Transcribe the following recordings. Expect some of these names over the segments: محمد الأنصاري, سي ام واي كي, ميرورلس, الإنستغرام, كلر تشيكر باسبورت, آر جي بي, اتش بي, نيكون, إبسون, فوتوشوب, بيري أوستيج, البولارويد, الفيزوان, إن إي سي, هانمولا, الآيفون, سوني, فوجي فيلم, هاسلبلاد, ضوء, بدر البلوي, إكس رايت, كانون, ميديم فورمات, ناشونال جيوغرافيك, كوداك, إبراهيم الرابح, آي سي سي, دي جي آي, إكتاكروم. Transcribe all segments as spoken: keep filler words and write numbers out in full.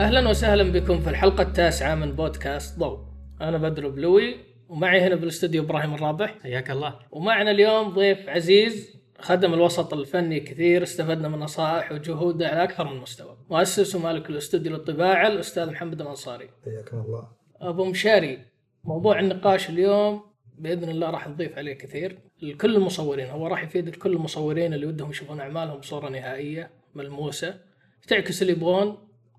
اهلا وسهلا بكم في الحلقه التاسعه من بودكاست ضوء. انا بدر البلوي ومعي هنا بالاستوديو ابراهيم الرابح. حياك الله. ومعنا اليوم ضيف عزيز خدم الوسط الفني كثير، استفدنا من نصائح وجهوده على اكثر من مستوى. مؤسس ومالك الاستوديو للطباعه الاستاذ محمد الأنصاري. حياك الله ابو مشاري. موضوع النقاش اليوم باذن الله راح نضيف عليه كثير لكل المصورين، هو راح يفيد كل المصورين اللي ودهم يشوفون اعمالهم بصوره نهائيه ملموسه، تعكس اللي يبغون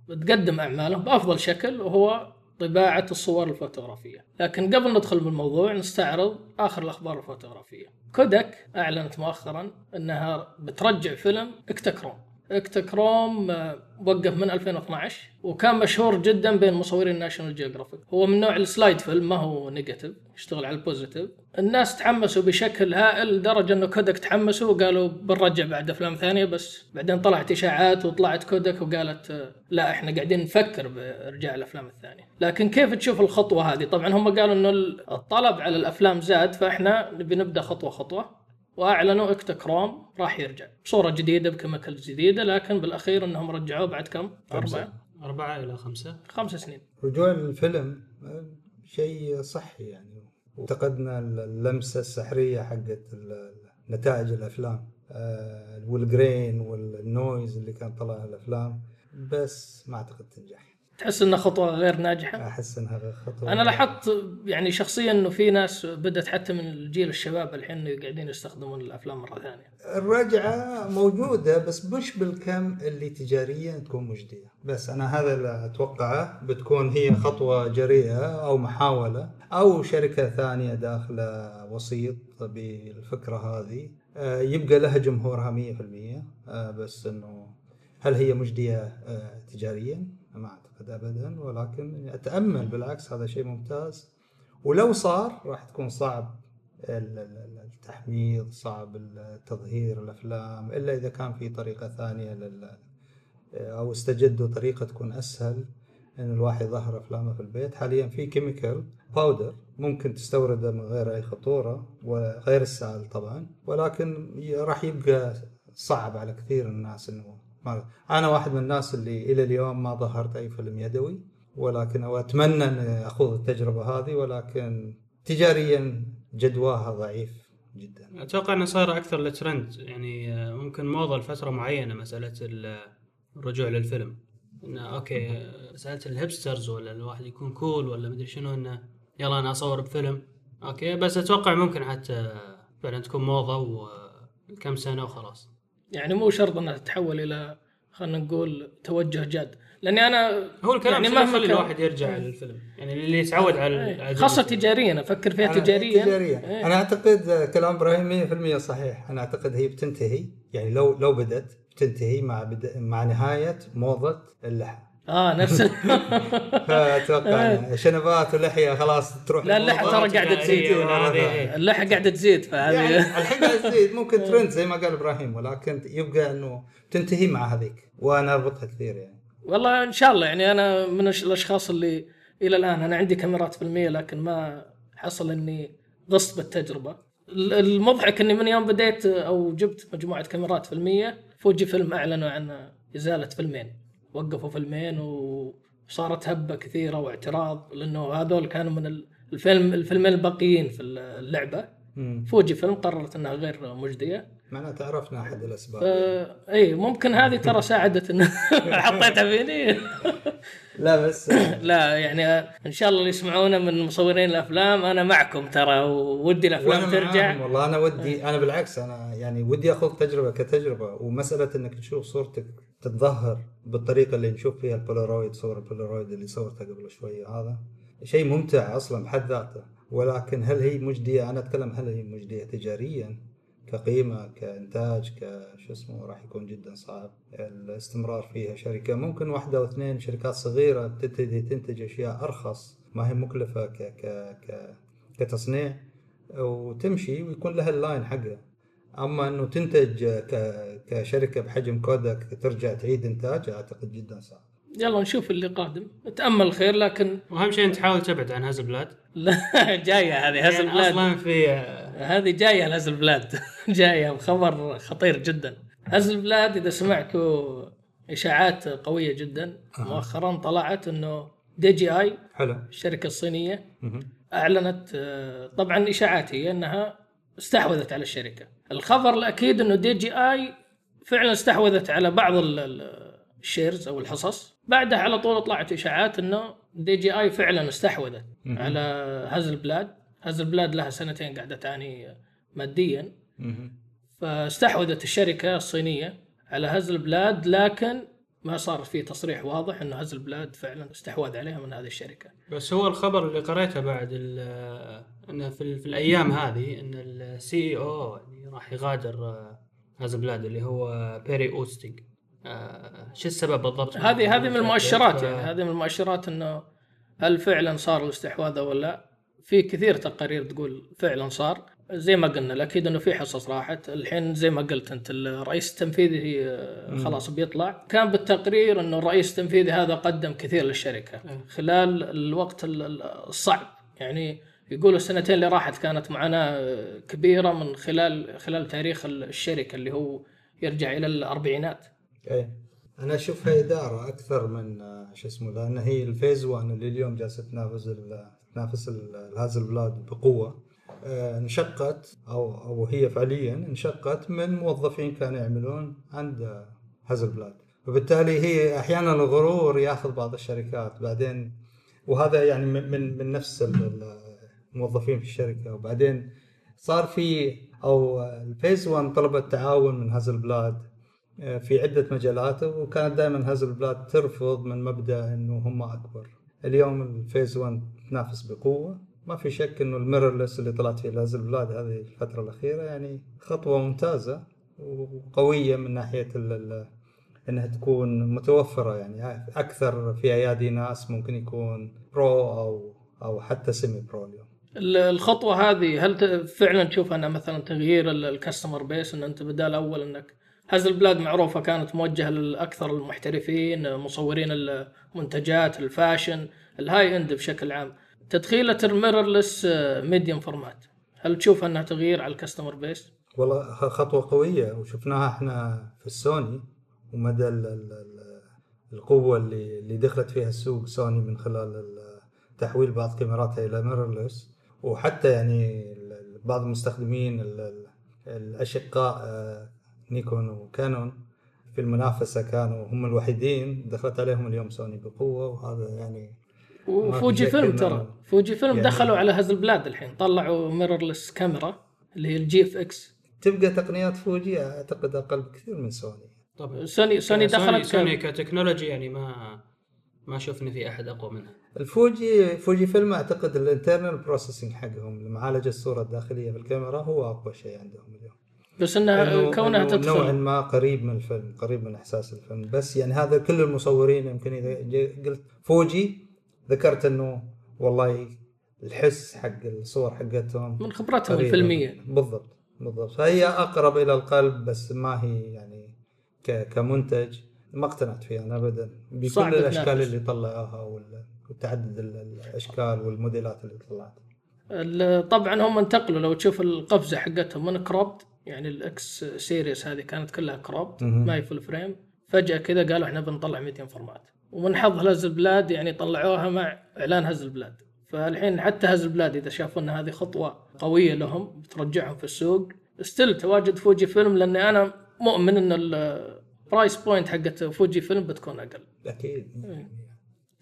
وتقدم أعمالهم بأفضل شكل، وهو طباعة الصور الفوتوغرافية. لكن قبل ندخل بالموضوع نستعرض آخر الأخبار الفوتوغرافية. كوداك أعلنت مؤخرا أنها بترجع فيلم إكتاكروم. إكتاكروم وقف من ألفين واثناشر وكان مشهور جدا بين مصورين ناشونال جيوغرافيك، هو من نوع السلايد فيلم، ما هو نيجاتيف، يشتغل على البوزيتيف. الناس تحمسوا بشكل هائل لدرجة أنه كوداك تحمسوا وقالوا بنرجع بعد أفلام ثانية، بس بعدين طلعت إشاعات وطلعت كوداك وقالت لا إحنا قاعدين نفكر برجاع الأفلام الثانية. لكن كيف تشوف الخطوة هذه؟ طبعا هم قالوا أنه الطلب على الأفلام زاد، فإحنا بنبدأ خطوة خطوة، وأعلنوا إكتاكروم راح يرجع بصورة جديدة بكمكل جديدة. لكن بالأخير أنهم رجعوه بعد كم؟ أربعة أربعة إلى خمسة خمسة سنين. رجوع الفيلم شيء صحي يعني، وتقدنا اللمسة السحرية حقت نتائج الأفلام والجرين والنويز اللي كان طلع الأفلام، بس ما أعتقد تنجح. تحس إنها خطوة غير ناجحة؟ أحس إنها خطوة. أنا لاحظت يعني شخصيا إنه في ناس بدأت حتى من الجيل الشباب الحين قاعدين يستخدمون الأفلام مرة ثانية. الرجعة موجودة بس مش بالكم اللي تجاريا تكون مجدية، بس أنا هذا اللي أتوقعه. بتكون هي خطوة جريئة أو محاولة، أو شركة ثانية داخلة وسيط بالفكرة هذه يبقى لها جمهورها مية في المية، بس إنه هل هي مجدية تجاريا؟ ما أعتقد أبداً، ولكن أتأمل بالعكس هذا شيء ممتاز. ولو صار راح تكون صعب التحميض، صعب التظهير الأفلام، إلا إذا كان في طريقة ثانية لل أو استجدوا طريقة تكون أسهل إن الواحد يظهر أفلامه في البيت. حالياً في كيميكال باودر ممكن تستورده من غير أي خطورة وغير السائل طبعاً، ولكن راح يبقى صعب على كثير الناس. إنه أنا واحد من الناس اللي إلى اليوم ما ظهرت أي فيلم يدوي، ولكن أتمنى أن أخوض التجربة هذه، ولكن تجاريا جدواها ضعيف جدا. أتوقع أنه صار أكثر لترند، يعني ممكن موضة لفترة معينة مسألة الرجوع للفيلم، إنه أوكي مسألة الهيبسترز ولا الواحد يكون كول ولا مدري شنو، إنه يلا أنا أصور بفيلم أوكي. بس أتوقع ممكن حتى فعلا تكون موضة وكم سنة وخلاص، يعني مو شرط أنها تتحول إلى خلنا نقول توجه جاد. لأني أنا هو الكلام يعني ما يخلي الواحد يرجع للفيلم، يعني اللي يتعود على خاصة تجاريا. أنا أفكر فيها تجاريا تجاريا ايه. أنا أعتقد كلام إبراهيم مية بالمية صحيح. أنا أعتقد هي بتنتهي، يعني لو لو بدت بتنتهي مع بد... مع نهاية موضة اللحى. آه نفس فأتوقع شنبات واللحية خلاص تروح. لا اللحية ترى قاعدة تزيد، اللحية قاعدة تزيد فهذه الحين قاعدة تزيد، ممكن ترند زي ما قال إبراهيم، ولكن يبقى أنه تنتهي مع هذيك. وأنا أربطها كثير يعني والله إن شاء الله. يعني أنا من الأشخاص اللي إلى الآن أنا عندي كاميرات فيلمية، لكن ما حصل أني غصت بالتجربة. المضحك أني من يوم بديت أو جبت مجموعة كاميرات فيلمية، فوجي فيلم أعلنوا عن إزالة فيلمين، وقفوا فيلمين وصارت هبة كثيرة واعتراض، لأنه هذول كانوا من الفيلم الفيلمين الباقيين في اللعبة. مم. فوجي فيلم قررت أنها غير مجدية، معناته عرفنا أحد الأسباب. فا أي ممكن هذه ترى ساعدت إن حطيتها فيني. لا بس لا يعني إن شاء الله اللي يسمعونا من مصورين الأفلام أنا معكم ترى، وودي الأفلام ترجع. والله أنا ودي، أنا بالعكس أنا يعني ودي أخذ تجربة كتجربة، ومسألة إنك تشوف صورتك تتظهر بالطريقة اللي نشوف فيها البولارويد، صور البولارويد اللي صورتها قبل شوية، هذا شيء ممتع أصلا بحد ذاته. ولكن هل هي مجدية؟ أنا أتكلم هل هي مجدية تجاريا كقيمة كإنتاج كش اسمه، راح يكون جدا صعب الاستمرار فيها. شركة ممكن واحدة أو اثنين شركات صغيرة تبتدي تنتج أشياء أرخص ما هي مكلفة ك ك ك كتصنيع وتمشي ويكون لها اللاين حقها. أما أنه تنتج كشركة بحجم كوداك ترجع تعيد إنتاج أعتقد جدا صعب. يلا نشوف اللي قادم، نتأمل الخير. لكن وأهم شيء أنت تحاول تبعد عن هاسلبلاد. لا جاية هذه هاسلبلاد يعني أصلا في هذه جاية هاسلبلاد جاية بخبر خطير جدا. هاسلبلاد إذا سمعتوا إشاعات قوية جدا مؤخرا طلعت إنه دي جي آي حلو الشركة الصينية أعلنت، طبعا إشاعات هي أنها استحوذت على الشركة. الخبر الأكيد إنه دي جي آي فعلا استحوذت على بعض الشيرز أو الحصص. بعدها على طول طلعت إشاعات إنه دي جي آي فعلا استحوذت على هاسلبلاد. هاسلبلاد لها سنتين قاعدة تعاني ماديا، فاستحوذت الشركة الصينية على هاسلبلاد، لكن ما صار فيه تصريح واضح أنه هاسلبلاد فعلا استحوذ عليها من هذه الشركة. بس هو الخبر اللي قريته بعد أنه في, في الأيام هذه أن السي او راح يغادر هاسلبلاد اللي هو بيري أوستيج. شو السبب بالضبط؟ هذه هذه من المؤشرات، يعني هذه من المؤشرات أنه هل فعلا صار الاستحواذ ولا لا. في كثير تقارير تقول فعلا صار، زي ما قلنا أكيد أنه في حصص راحت. الحين زي ما قلت أنت الرئيس التنفيذي خلاص بيطلع. كان بالتقرير أنه الرئيس التنفيذي هذا قدم كثير للشركة خلال الوقت الصعب، يعني يقولوا السنتين اللي راحت كانت معاناة كبيرة من خلال خلال تاريخ الشركة اللي هو يرجع إلى الأربعينات. أنا أشوفها إدارة أكثر من شو اسمه، لأن هي الفيزوان اللي اليوم جالسة تنافس تنافس هاسلبلاد بقوة. انشقت أو أو هي فعلياً انشقت من موظفين كانوا يعملون عند هاسلبلاد، وبالتالي هي أحياناً الغرور يأخذ بعض الشركات بعدين، وهذا يعني من من نفس الموظفين في الشركة. وبعدين صار في أو الفيزوان طلبت تعاون من هاسلبلاد في عدة مجالات، وكانت دائماً هاسلبلاد ترفض من مبدأ إنه هم أكبر. اليوم الفيزوان تنافس بقوة، ما في شك إنه الميرورلس اللي طلعت فيه هاسلبلاد هذه الفترة الأخيرة يعني خطوة ممتازة وقوية من ناحية إنها تكون متوفرة يعني أكثر في أيادي ناس ممكن يكون برو أو أو حتى سيمي برو. اليوم الخطوة هذه هل فعلا تشوف أنها مثلا تغيير الكاستمر بيس، إن أنت بدال أول إنك هاسلبلاد معروفة كانت موجهة للأكثر المحترفين، مصورين المنتجات، الفاشن، الهاي إند بشكل عام. تدخيلة الميرورلس ميديم فورمات هل تشوف أنها تغيير على الكاستمر بيس؟ والله خطوة قوية، وشفناها احنا في السوني ومدى القوة اللي اللي دخلت فيها السوق سوني من خلال تحويل بعض كاميراتها إلى ميرورلس. وحتى يعني بعض المستخدمين الأشقاء نيكون وكانون في المنافسة كانوا هم الوحيدين، دخلت عليهم اليوم سوني بقوة. وهذا يعني وفوجي فيلم ترى فوجي فيلم يعني دخلوا على هاسلبلاد الحين، طلعوا ميرورلس كاميرا اللي هي الجي اف اكس. تبقى تقنيات فوجي اعتقد اقل بكثير من سوني. طب سوني سوني دخلت سوني كتكنولوجي يعني ما ما شفنا في احد اقوى منها. الفوجي فوجي فيلم اعتقد الانترنال بروسيسنج حقهم لمعالجه الصوره الداخليه بالكاميرا هو اقوى شيء عندهم اليوم، بس انها كونها تدخل نوعا ما قريب من الفيلم، قريب من احساس الفيلم. بس يعني هذا كل المصورين يمكن اذا قلت فوجي ذكرت انه والله الحس حق الصور حقتهم من خبرتهم الفيلميه. بالضبط بالضبط، هي اقرب الى القلب، بس ما هي يعني كمنتج ما اقتنعت فيها انا ابدا بكل الاشكال اللي طلعوها والتعدد الاشكال والموديلات اللي طلعت. طبعا هم انتقلوا لو تشوف القفزه حقتهم من كروبت، يعني الاكس سيريس هذه كانت كلها كروبت ما هي فول فريم، فجاه كذا قالوا احنا بنطلع مئتين فورمات. ومن حظ هاسلبلاد يعني طلعوها مع إعلان هاسلبلاد، فالحين حتى هاسلبلاد إذا شافوا أن هذه خطوة قوية لهم بترجعهم في السوق. استل تواجد فوجي فيلم، لأن أنا مؤمن أن البرايس بوينت حقت فوجي فيلم بتكون أقل أكيد.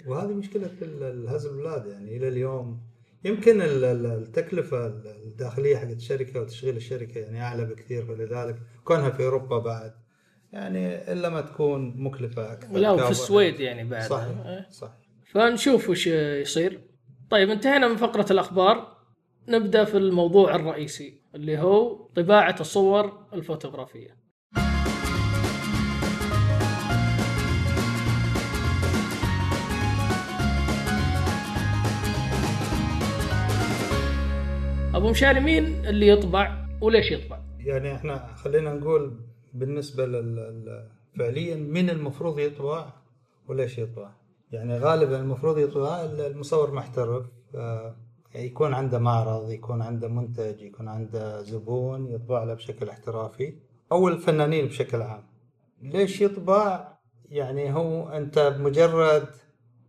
وهذه مشكلة الهاسلبلاد يعني إلى اليوم، يمكن التكلفة الداخلية حقت الشركة وتشغيل الشركة يعني أعلى بكثير، فلذلك كونها في أوروبا بعد يعني إلا ما تكون مكلفة أكثر. لا في السويد يعني بعد. صحيح صحيح. فنشوف وش يصير. طيب انتهينا من فقرة الأخبار، نبدأ في الموضوع الرئيسي اللي هو طباعة الصور الفوتوغرافية. أبو مشاري مين اللي يطبع وليش يطبع؟ يعني احنا خلينا نقول بالنسبة لل فعلياً من المفروض يطبع وليش يطبع. يعني غالباً المفروض يطبع المصور محترف، يكون عنده معرض، يكون عنده منتج، يكون عنده زبون يطبع له بشكل احترافي، أو الفنانين بشكل عام. ليش يطبع؟ يعني هو انت بمجرد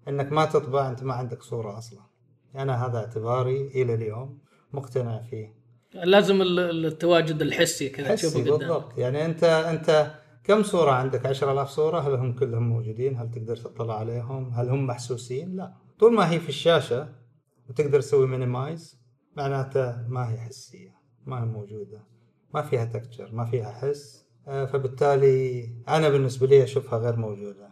انك ما تطبع انت ما عندك صورة اصلا. انا هذا اعتباري الى اليوم مقتنع فيه. لازم التواجد الحسي كذا تشوفه قدامك. بالضبط. يعني انت انت كم صورة عندك؟ عشرة آلاف صورة. هل هم كلهم موجودين؟ هل تقدر تطلع عليهم؟ هل هم محسوسين؟ لا. طول ما هي في الشاشة وتقدر تسوي مينيمايز معناته ما هي حسية، ما هي موجودة، ما فيها تكتشر، ما فيها حس، فبالتالي أنا بالنسبة لي أشوفها غير موجودة.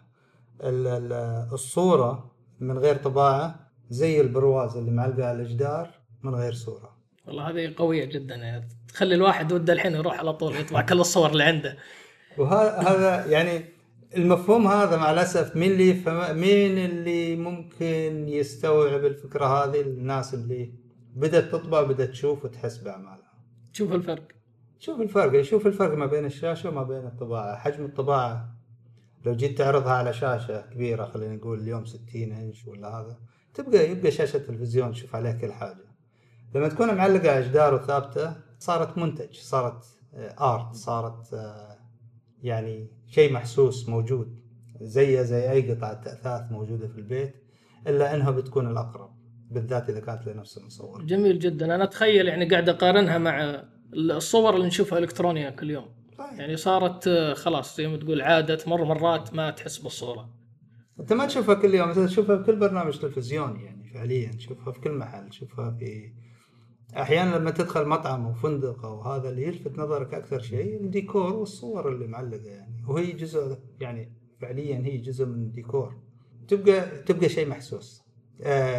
الصورة من غير طباعة زي البرواز اللي معلقة على الجدار من غير صورة. والله هذه قوية جدا، يعني تخلي الواحد وده الحين يروح على طول يطبع كل الصور اللي عنده. وهذا يعني المفهوم هذا مع الأسف مين اللي مين اللي ممكن يستوعب الفكرة هذه؟ الناس اللي بدأت تطبع بدأت تشوف وتحس بأعمالها. شوف الفرق، شوف الفرق، شوف الفرق ما بين الشاشة وما بين الطباعة. حجم الطباعة لو جيت تعرضها على شاشة كبيرة، خلينا نقول اليوم ستين إنش ولا هذا، تبقى يبقى شاشة تلفزيون تشوف عليها كل حاجة. لما تكون معلقة على جدار وثابتة صارت منتج، صارت آرت، صارت يعني شيء محسوس موجود، زي زي أي قطعة أثاث موجودة في البيت، إلا أنها بتكون الأقرب بالذات إذا كانت لنفس المصور. جميل جدا. أنا أتخيل يعني قاعد أقارنها مع الصور اللي نشوفها إلكترونية كل يوم. طيب. يعني صارت خلاص زي ما تقول عادة، مر مرات ما تحس بالصورة. أنت ما تشوفها كل يوم، أنت تشوفها بكل برنامج تلفزيوني، يعني فعليا تشوفها في كل محل، تشوفها في أحيانا لما تدخل مطعم أو فندق أو هذا. اللي يلفت نظرك أكثر شيء الديكور والصور اللي معلقة، يعني وهي جزء، يعني فعليا هي جزء من الديكور، تبقى تبقى شيء محسوس.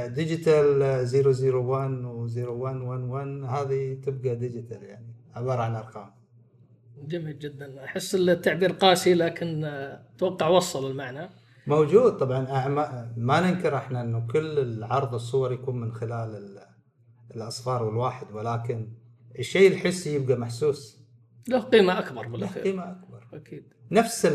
ديجيتال صفر صفر واحد و0111 هذه تبقى ديجيتال، يعني عبارة عن أرقام. جميل جدا. أحس التعبير قاسي لكن أتوقع وصل المعنى موجود. طبعا ما ننكر احنا أنه كل العرض الصور يكون من خلال الأصفار والواحد، ولكن الشيء الحسي يبقى محسوس، له قيمة أكبر بالأخير. له قيمة أكبر أكيد. نفس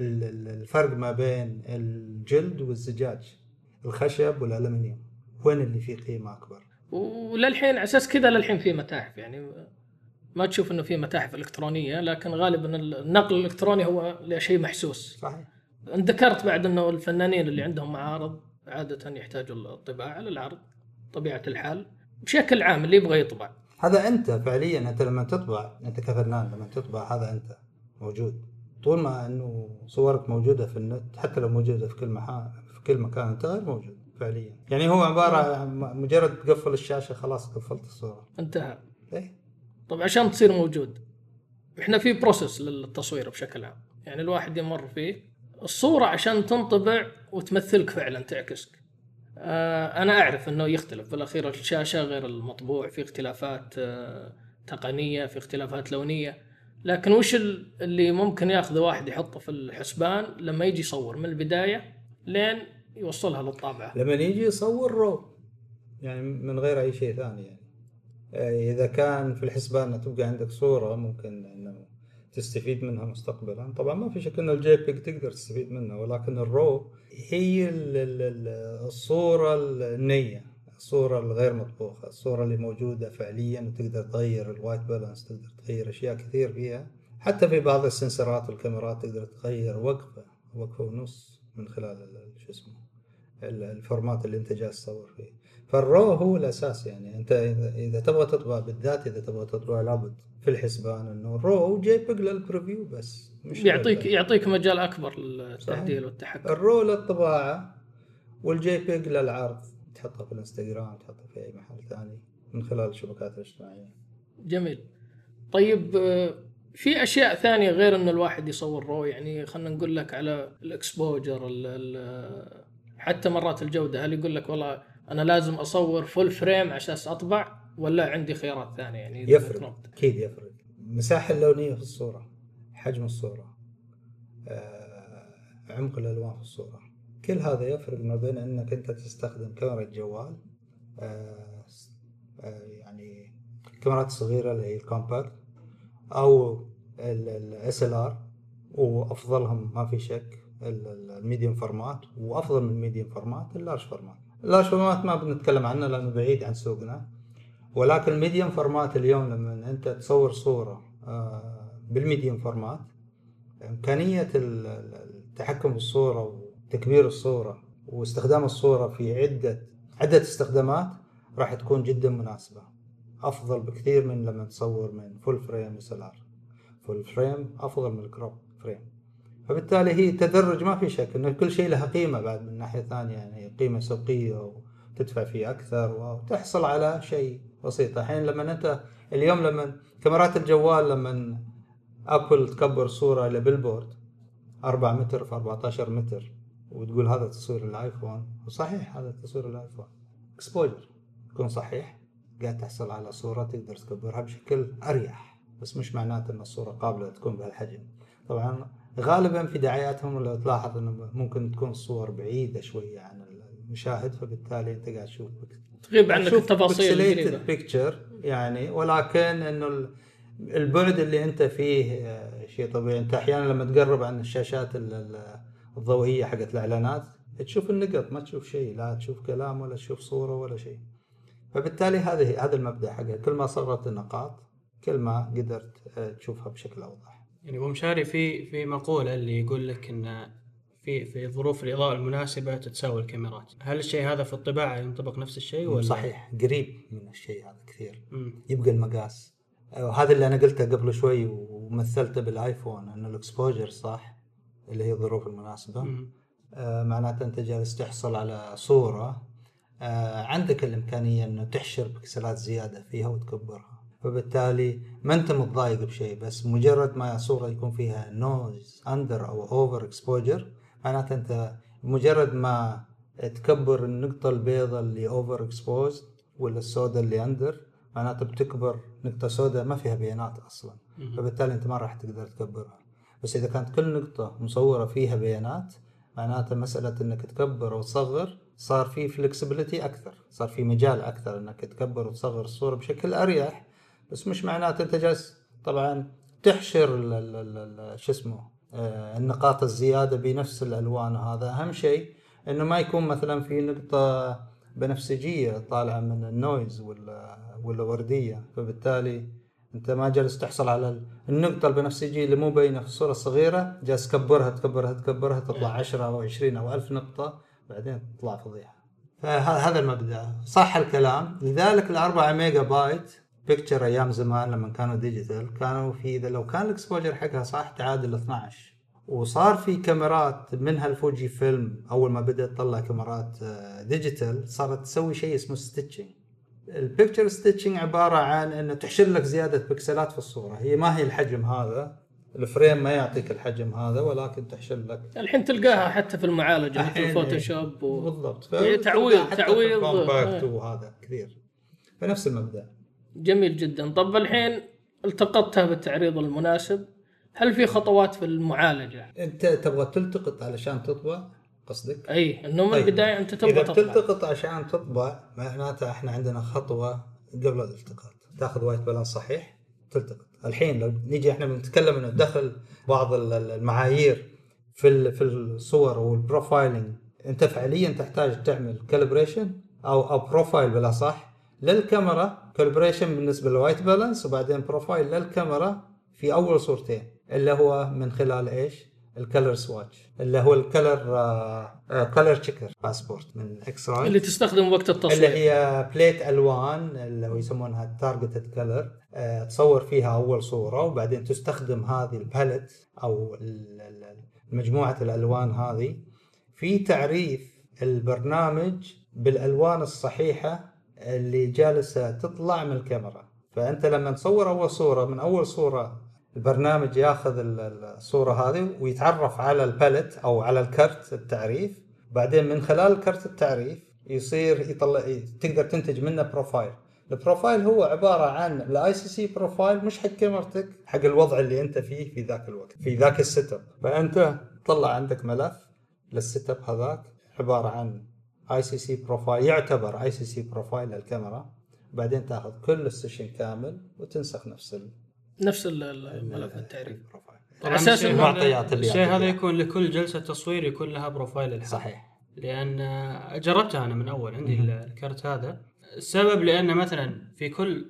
الفرق ما بين الجلد والزجاج، الخشب والألمنيوم، وين اللي فيه قيمة أكبر؟ وللحين أساس كذا للحين في متاحف، يعني ما تشوف إنه في متاحف إلكترونية، لكن غالبا النقل الإلكتروني هو شيء محسوس. صحيح. ذكرت بعد إنه الفنانين اللي عندهم معارض عادة يحتاجوا الطباعة للعرض، طبيعة الحال بشكل عام اللي يبغى يطبع. هذا أنت فعليا، أنت لما تطبع، أنت كفنان لما تطبع هذا أنت موجود. طول ما إنه صورك موجودة في النت، حتى لو موجودة في كل محل كل مكان، انت غير موجود فعليا. يعني هو عباره مجرد تقفل الشاشه خلاص قفلت الصوره انتهى. ايه طبعا عشان تصير موجود احنا في بروسس للتصوير بشكل عام، يعني الواحد يمر فيه. الصوره عشان تنطبع وتمثلك فعلا تعكسك، آه انا اعرف انه يختلف بالاخير، الشاشه غير المطبوع، في اختلافات آه تقنيه، في اختلافات لونيه، لكن وش اللي ممكن ياخذ واحد يحطه في الحسبان لما يجي يصور من البدايه لين يوصلها للطابعة؟ لما يجي يصور رو يعني من غير أي شيء ثاني، يعني إذا كان في الحسبان تبقى عندك صورة ممكن إنه تستفيد منها مستقبلا، طبعا ما في شك إنه الجي بيج تقدر تستفيد منها، ولكن الرو هي الصورة النية، الصورة الغير مطبوخة، الصورة اللي موجودة فعليا، وتقدر تغير الوايت بالانس، تقدر تغير أشياء كثير فيها، حتى في بعض السنسرات والكاميرات تقدر تغير وقفة وقفة ونص من خلال شو اسمه الفورمات اللي انت جاي تصور فيه. فالرو هو الاساس، يعني انت اذا تبغى تطبع، بالذات اذا تبغى تطبع، لابد في الحسبان انه الرو جاي بيج للبريفيو بس، مش يعطيك يعطيك مجال اكبر للتعديل والتحكم. الرو للطباعه والجاي بيج للعرض، تحطها في الانستغرام، تحطها في اي محل ثاني من خلال الشبكات الاجتماعيه. جميل. طيب في أشياء ثانية غير إنه الواحد يصور رو، يعني خلنا نقول لك على الإكسبوجر، حتى مرات الجودة. هل يقول لك والله أنا لازم أصور فول فريم عشان أطبع، ولا عندي خيارات ثانية؟ يعني يفرق أكيد، يفرق. المساحة اللونية في الصورة، حجم الصورة، عمق الألوان في الصورة، كل هذا يفرق ما بين إنك أنت تستخدم كاميرا الجوال، يعني الكاميرات الصغيرة اللي هي الكومباكت أو ال إس إل آر، وأفضلهم ما في شك الميديوم فورمات، وأفضل من الميديوم فورمات اللارج فورمات. اللارج فورمات ما بنتكلم عنه لأنه بعيد عن سوقنا، ولكن الميديوم فورمات اليوم لما أنت تصور صورة بالميديوم فورمات، إمكانية تحكم بالصورة وتكبير الصورة واستخدام الصورة في عدة عدة استخدامات راح تكون جدا مناسبة، أفضل بكثير من لما تصور من فول فريم وسلار. فول فريم أفضل من الكروب فريم، فبالتالي هي تدرج، ما في شك إنه كل شيء لها قيمة بعد من ناحية ثانية، يعني قيمة سوقية وتدفع فيه أكثر وتحصل على شيء بسيط. الحين لما أنت اليوم لما كاميرات الجوال لما أبل تكبر صورة إلى بيلبورد أربعة متر في أربعة عشر متر وتقول هذا تصوير الآيفون، وصحيح هذا تصوير الآيفون إكسبوجر يكون صحيح، قاعد تحصل على صورة تقدر تكبرها بشكل أريح، بس مش معناته أن الصورة قابلة تكون بهالحجم. طبعا غالبا في دعاياتهم لو تلاحظ أنه ممكن تكون الصور بعيدة شوية عن المشاهد، فبالتالي أنت قاعد تشوف تغيب عنك التفاصيل بيكتشر يعني، ولكن إنه البعد اللي أنت فيه شيء طبيعي. أنت أحيانا لما تقرب عن الشاشات الضوئية حقت الإعلانات تشوف النقط، ما تشوف شيء، لا تشوف كلام ولا تشوف صورة ولا شيء. فبالتالي هذه هذا المبدأ حقها، كل ما صغرت النقاط كل ما قدرت تشوفها بشكل أوضح. يعني بمشاري في في مقولة اللي يقول لك إن في في ظروف الإضاءة المناسبة تتساوي الكاميرات، هل الشيء هذا في الطباعة ينطبق نفس الشيء ولا؟ صحيح، قريب من الشيء هذا كثير. مم. يبقى المقاس، وهذا اللي أنا قلته قبل شوي ومثلته بالآيفون، إنه الإكسبوجر صح اللي هي الظروف المناسبة، آه معناته أنت جالس تحصل على صورة آه عندك الإمكانية إنه تحشر بكسلات زيادة فيها وتكبرها، فبالتالي ما أنت متضايق بشيء، بس مجرد ما صورة يكون فيها نويز أندر أو أوفر إكسبوجر معناته أنت مجرد ما تكبر النقطة البيضاء اللي أوفر إكسبوز ولا السوداء اللي أندر معناته بتكبر نقطة سوداء ما فيها بيانات أصلا، فبالتالي أنت ما راح تقدر تكبرها. بس إذا كانت كل نقطة مصورة فيها بيانات معناته مسألة إنك تكبر وتصغر صار في فلكسبيليتي أكثر، صار في مجال أكثر إنك تكبر وتصغر الصورة بشكل أريح، بس مش معناته أنت جالس طبعا تحشر شو اسمه النقاط الزيادة بنفس الألوان. هذا أهم شيء، إنه ما يكون مثلا في نقطة بنفسجية طالعة من النويز ولا ولا وردية، فبالتالي أنت ما جالس تحصل على النقطة البنفسجية اللي مو باينة في الصورة الصغيرة، جالس تكبرها تكبرها تكبرها تطلع عشرة أو عشرين أو ألف نقطة بعدين تطلع فضيحة. فهذا المبدأ صح الكلام. لذلك الأربعة ميجا بايت بيكتشر أيام زمان لما كانوا ديجيتال كانوا في، إذا لو كان الإكسبوجر حقها صح تعادل اثنا عشر، وصار في كاميرات منها الفوجي فيلم أول ما بدأت تطلع كاميرات ديجيتال صارت تسوي شيء اسمه ستيتشنج. البيكتشر ستيتشنج عبارة عن أنه تحشر لك زيادة بكسلات في الصورة، هي ما هي الحجم هذا، الفريم ما يعطيك الحجم هذا، ولكن تحشر لك. الحين تلقاها حتى في المعالجة في الفوتوشوب و... بالضبط، تعويض تعويض كومباكت وهذا كثير بنفس المبدأ. جميل جدا. طب الحين التقطتها بالتعريض المناسب، هل في خطوات في المعالجة؟ أنت تبغى تلتقط علشان تطبع قصدك؟ أي إنه من طيب. البداية أنت تبغى تطبع. إذا تلتقط عشان تطبع معناته إحنا عندنا خطوة قبل الالتقاط، تأخذ وايت بالانس صحيح تلتقط. الحين لو نيجي إحنا بنتكلم إنه دخل بعض المعايير في في الصور والبروفايلينج، أنت فعليا تحتاج تعمل كالبريشن أو أو بروفايل بلا صح للكاميرا، كالبريشن بالنسبة للوايت بالانس، وبعدين بروفايل للكاميرا في أول صورتين اللي هو من خلال إيش؟ الكلر سواتش اللي هو الكلر كلر تشيكر باسبورت من إكس رايت، اللي تستخدم وقت التصوير، اللي هي بليت ألوان اللي هو يسمونها التارجتد كلر، تصور فيها أول صورة وبعدين تستخدم هذه الباليت أو مجموعة الألوان هذه في تعريف البرنامج بالألوان الصحيحة اللي جالسة تطلع من الكاميرا. فأنت لما تصور أول صورة من أول صورة البرنامج ياخذ الصورة هذه ويتعرف على البالت أو على الكرت التعريف، بعدين من خلال الكرت التعريف يصير يطلع تقدر تنتج منه بروفايل. البروفايل هو عبارة عن الاي سي سي بروفايل مش حق كاميرتك، حق الوضع اللي أنت فيه في ذاك الوقت في ذاك السيت اب. فأنت طلع عندك ملف للسيت اب هذاك عبارة عن اي سي سي بروفايل، يعتبر اي سي سي بروفايل للكاميرا، بعدين تاخذ كل السيشن كامل وتنسخ نفس ال نفس الملف التعريف بروفايل. الأساس المعطيات اللي الشيء هذا يكون لكل جلسة تصوير يكون لها بروفايل الحالي. صحيح. لأن جربتها أنا من أول عندي م- الكرت هذا، السبب لأن مثلا في كل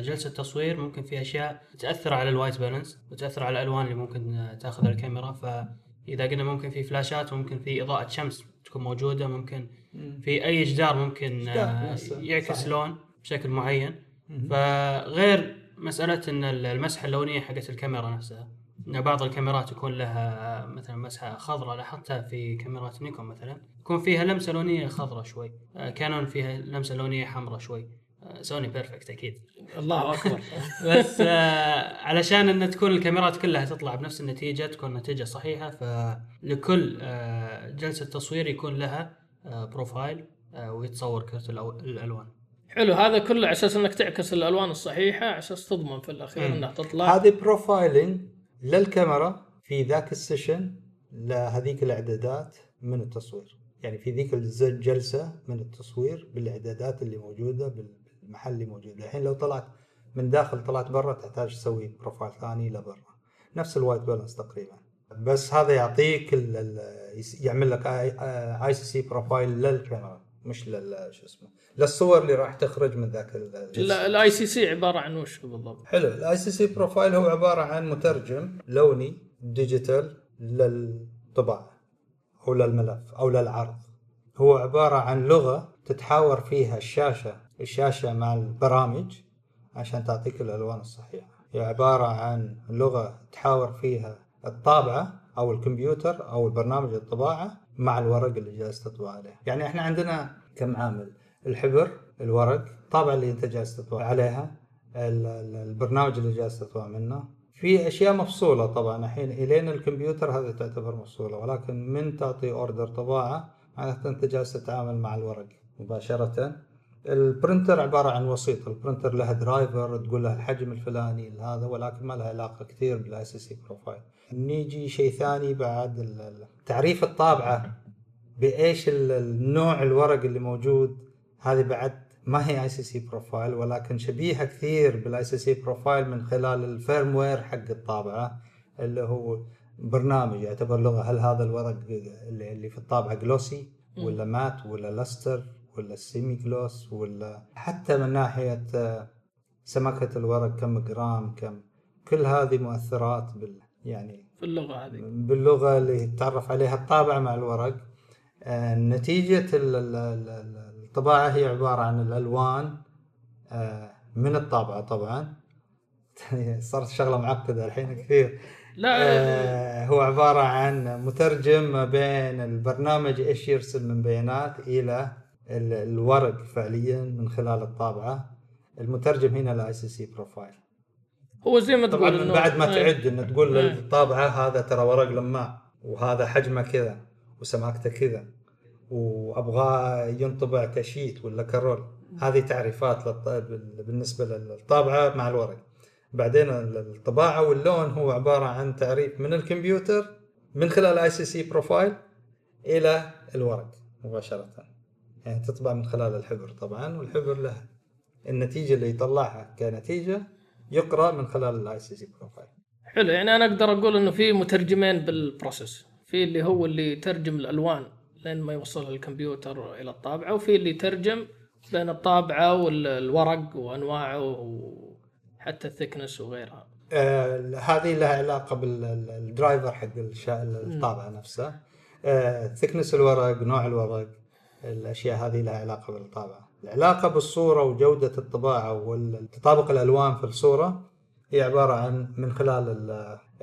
جلسة تصوير ممكن في أشياء تأثر على الوايت بالانس وتأثر على الألوان اللي ممكن تأخذ الكاميرا، اذا قلنا ممكن في فلاشات، ممكن في اضاءه شمس تكون موجوده، ممكن في اي جدار ممكن يعكس لون بشكل معين. فغير مساله ان المسحه اللونيه حقت الكاميرا نفسها، ان بعض الكاميرات يكون لها مثلا مسحه خضراء، لاحظتها في كاميرات نيكون مثلا يكون فيها لمسه لونيه خضراء شوي، كانون فيها لمسه لونيه حمراء شوي، سوني بيرفكت اكيد الله اكبر بس علشان ان تكون الكاميرات كلها تطلع بنفس النتيجه، تكون نتيجه صحيحه، فلكل جلسه تصوير يكون لها بروفايل ويتصور كرت الالوان. حلو، هذا كله على اساس انك تعكس الالوان الصحيحه على اساس تضمن في الاخير انها تطلع. هذه بروفايلينج للكاميرا في ذاك السيشن لهذيك الاعدادات من التصوير، يعني في ذيك الجلسه من التصوير بالاعدادات اللي موجوده بالمحل اللي موجود. الحين لو طلعت من داخل طلعت برا تحتاج تسوي بروفايل ثاني لبرا، نفس الوايت بالانس تقريبا، بس هذا يعطيك يعمل لك اي سي سي بروفايل للكاميرا، مش لل شو اسمه للصور اللي راح تخرج من ذاك الجلسه. الاي سي سي عباره عن وش بالضبط؟ حلو، الاي سي سي بروفايل هو عباره عن مترجم لوني ديجيتال للطباعه أو للملف أو للعرض. هو عبارة عن لغة تتحاور فيها الشاشة الشاشة مع البرامج عشان تعطيك الألوان الصحيحة. هي عبارة عن لغة تحاور فيها الطابعة أو الكمبيوتر أو البرنامج الطباعة مع الورق اللي جالس تطبع عليه. يعني إحنا عندنا كم عامل؟ الحبر، الورق، الطابعة اللي أنت جالس تطبع عليها، البرنامج اللي جالس تطبع منه. في أشياء مفصولة طبعاً الحين إلين الكمبيوتر هذا تعتبر مفصولة، ولكن من تعطي أوردر طباعة معناته أنت جالس تتعامل مع الورق مباشرة. البرنتر عبارة عن وسيط، البرنتر لها درايفر تقول له الحجم الفلاني لهذا، ولكن ما لها علاقة كثير بالآي سي سي بروفايل. نيجي شيء ثاني بعد تعريف الطابعة بإيش النوع الورق اللي موجود، هذه بعد ما هي اي سي سي بروفايل ولكن شبيهه كثير بالاي سي سي بروفايل من خلال الفيرموير حق الطابعه اللي هو برنامج يعتبر لغه. هل هذا الورق اللي في الطابعه جلوسي ولا مات ولا لستر ولا سيمي جلوس، ولا حتى من ناحيه سمكه الورق كم جرام كم، كل هذه مؤثرات بال يعني في اللغه هذه باللغه اللي تعرف عليها الطابعه مع الورق. نتيجه ال الطباعة هي عبارة عن الألوان من الطابعة. طبعا صارت شغلة معقدة الحين كثير. لا هو عبارة عن مترجم بين البرنامج إيش يرسل من بيانات إلى الورق فعليا من خلال الطابعة. المترجم هنا ال آي سي سي بروفايل هو زي ما طبعا من بعد ما تعد إن تقول للطابعة هذا ترى ورق لما وهذا حجمه كذا وسماكته كذا وأبغى ينطبع كشيت ولا كرول. هذه تعريفات بالنسبة للطابعة مع الورق. بعدين الطباعة واللون هو عبارة عن تعريف من الكمبيوتر من خلال آي سي سي بروفايل إلى الورق مباشرة، يعني تطبع من خلال الحبر طبعا، والحبر له النتيجة اللي يطلعها كنتيجة يقرأ من خلال آي سي سي بروفايل. حلو، يعني أنا أقدر أقول أنه في مترجمين بالبروسيس، في اللي هو اللي ترجم الألوان لين ما يوصل الكمبيوتر إلى الطابعة، وفي اللي ترجم لين الطابعة والورق وأنواعه وحتى الثيكنس وغيرها. آه، هذه لها علاقة بالدرايفر حق الطابعة نفسها. آه، ثيكنس الورق، نوع الورق، الأشياء هذه لها علاقة بالطابعة. العلاقة بالصورة وجودة الطباعة والتطابق الألوان في الصورة هي عبارة عن من خلال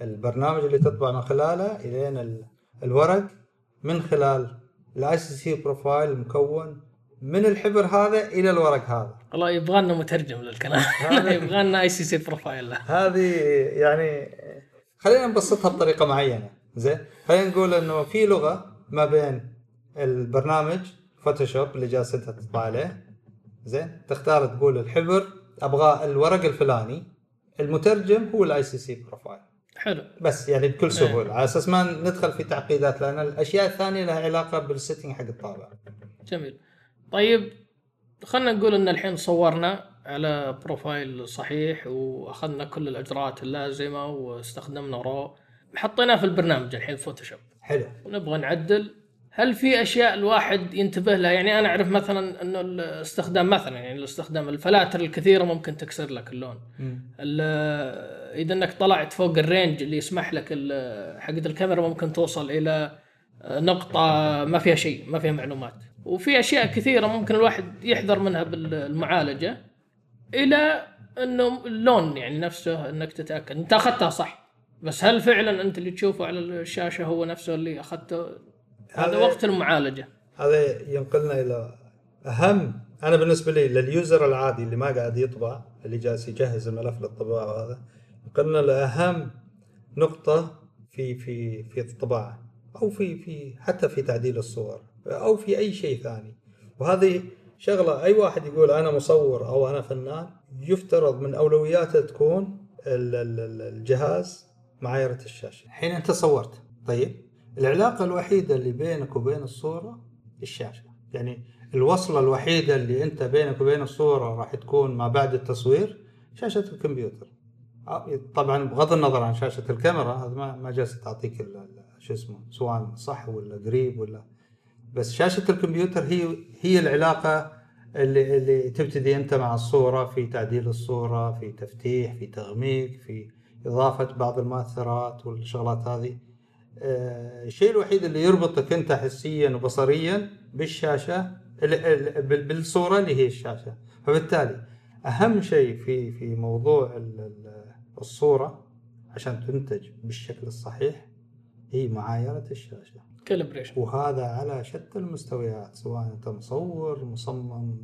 البرنامج اللي تطبع من خلاله إلين الورق من خلال الاي سي سي بروفايل مكون من الحبر هذا الى الورق هذا. والله يبغى لنا مترجم للكلام يبغى لنا اي سي سي بروفايل. هذه يعني خلينا نبسطها بطريقه معينه. زين، خلينا نقول انه في لغه ما بين البرنامج فوتوشوب اللي جالسه تطبع عليه، زين تختار تقول الحبر ابغى الورق الفلاني، المترجم هو الاي سي سي بروفايل. حلو، بس يعني بكل سهولة على أساس ما ندخل في تعقيدات لأن الأشياء الثانية لها علاقة بالسيتنج حق الطابعة. جميل. طيب خلنا نقول إن الحين صورنا على بروفايل صحيح وأخذنا كل الإجراءات اللازمة واستخدمنا رو، حطيناه في البرنامج الحين فوتوشوب. حلو، ونبغى نعدل، هل في اشياء الواحد ينتبه لها؟ يعني انا اعرف مثلا انه الاستخدام مثلا يعني الاستخدام الفلاتر الكثيره ممكن تكسر لك اللون. اذا انك طلعت فوق الرينج اللي يسمح لك حقه الكاميرا ممكن توصل الى نقطه ما فيها شيء، ما فيها معلومات. وفي اشياء كثيره ممكن الواحد يحذر منها بالمعالجه الى انه اللون يعني نفسه انك تتاكد انت اخذتها صح. بس هل فعلا انت اللي تشوفه على الشاشه هو نفسه اللي اخذته؟ هذا وقت المعالجة. هذا ينقلنا إلى أهم، أنا بالنسبة لي لليوزر العادي اللي ما قاعد يطبع، اللي جالس يجهز الملف للطباعة، هذا ينقلنا لأهم نقطة في في في الطباعة أو في في حتى في تعديل الصور أو في أي شيء ثاني. وهذه شغلة أي واحد يقول أنا مصور أو أنا فنان يفترض من أولوياته تكون الجهاز معايرة الشاشة. الحين أنت صورت، طيب العلاقة الوحيدة اللي بينك وبين الصورة الشاشة، يعني الوصلة الوحيدة اللي أنت بينك وبين الصورة راح تكون ما بعد التصوير شاشة الكمبيوتر. طبعا بغض النظر عن شاشة الكاميرا، هذا ما ما جالسة تعطيك شو اسمه سواء صح ولا قريب ولا، بس شاشة الكمبيوتر هي هي العلاقة اللي اللي تبتدي أنت مع الصورة في تعديل الصورة، في تفتيح، في تغميق، في إضافة بعض المؤثرات والشغلات هذه. الشيء الوحيد اللي يربطك انت حسيا وبصريا بالشاشه بالصوره اللي هي الشاشه. فبالتالي اهم شيء في في موضوع الصوره عشان تنتج بالشكل الصحيح هي معايره الشاشه، كالبريشن، وهذا على شتى المستويات سواء انت مصور، مصمم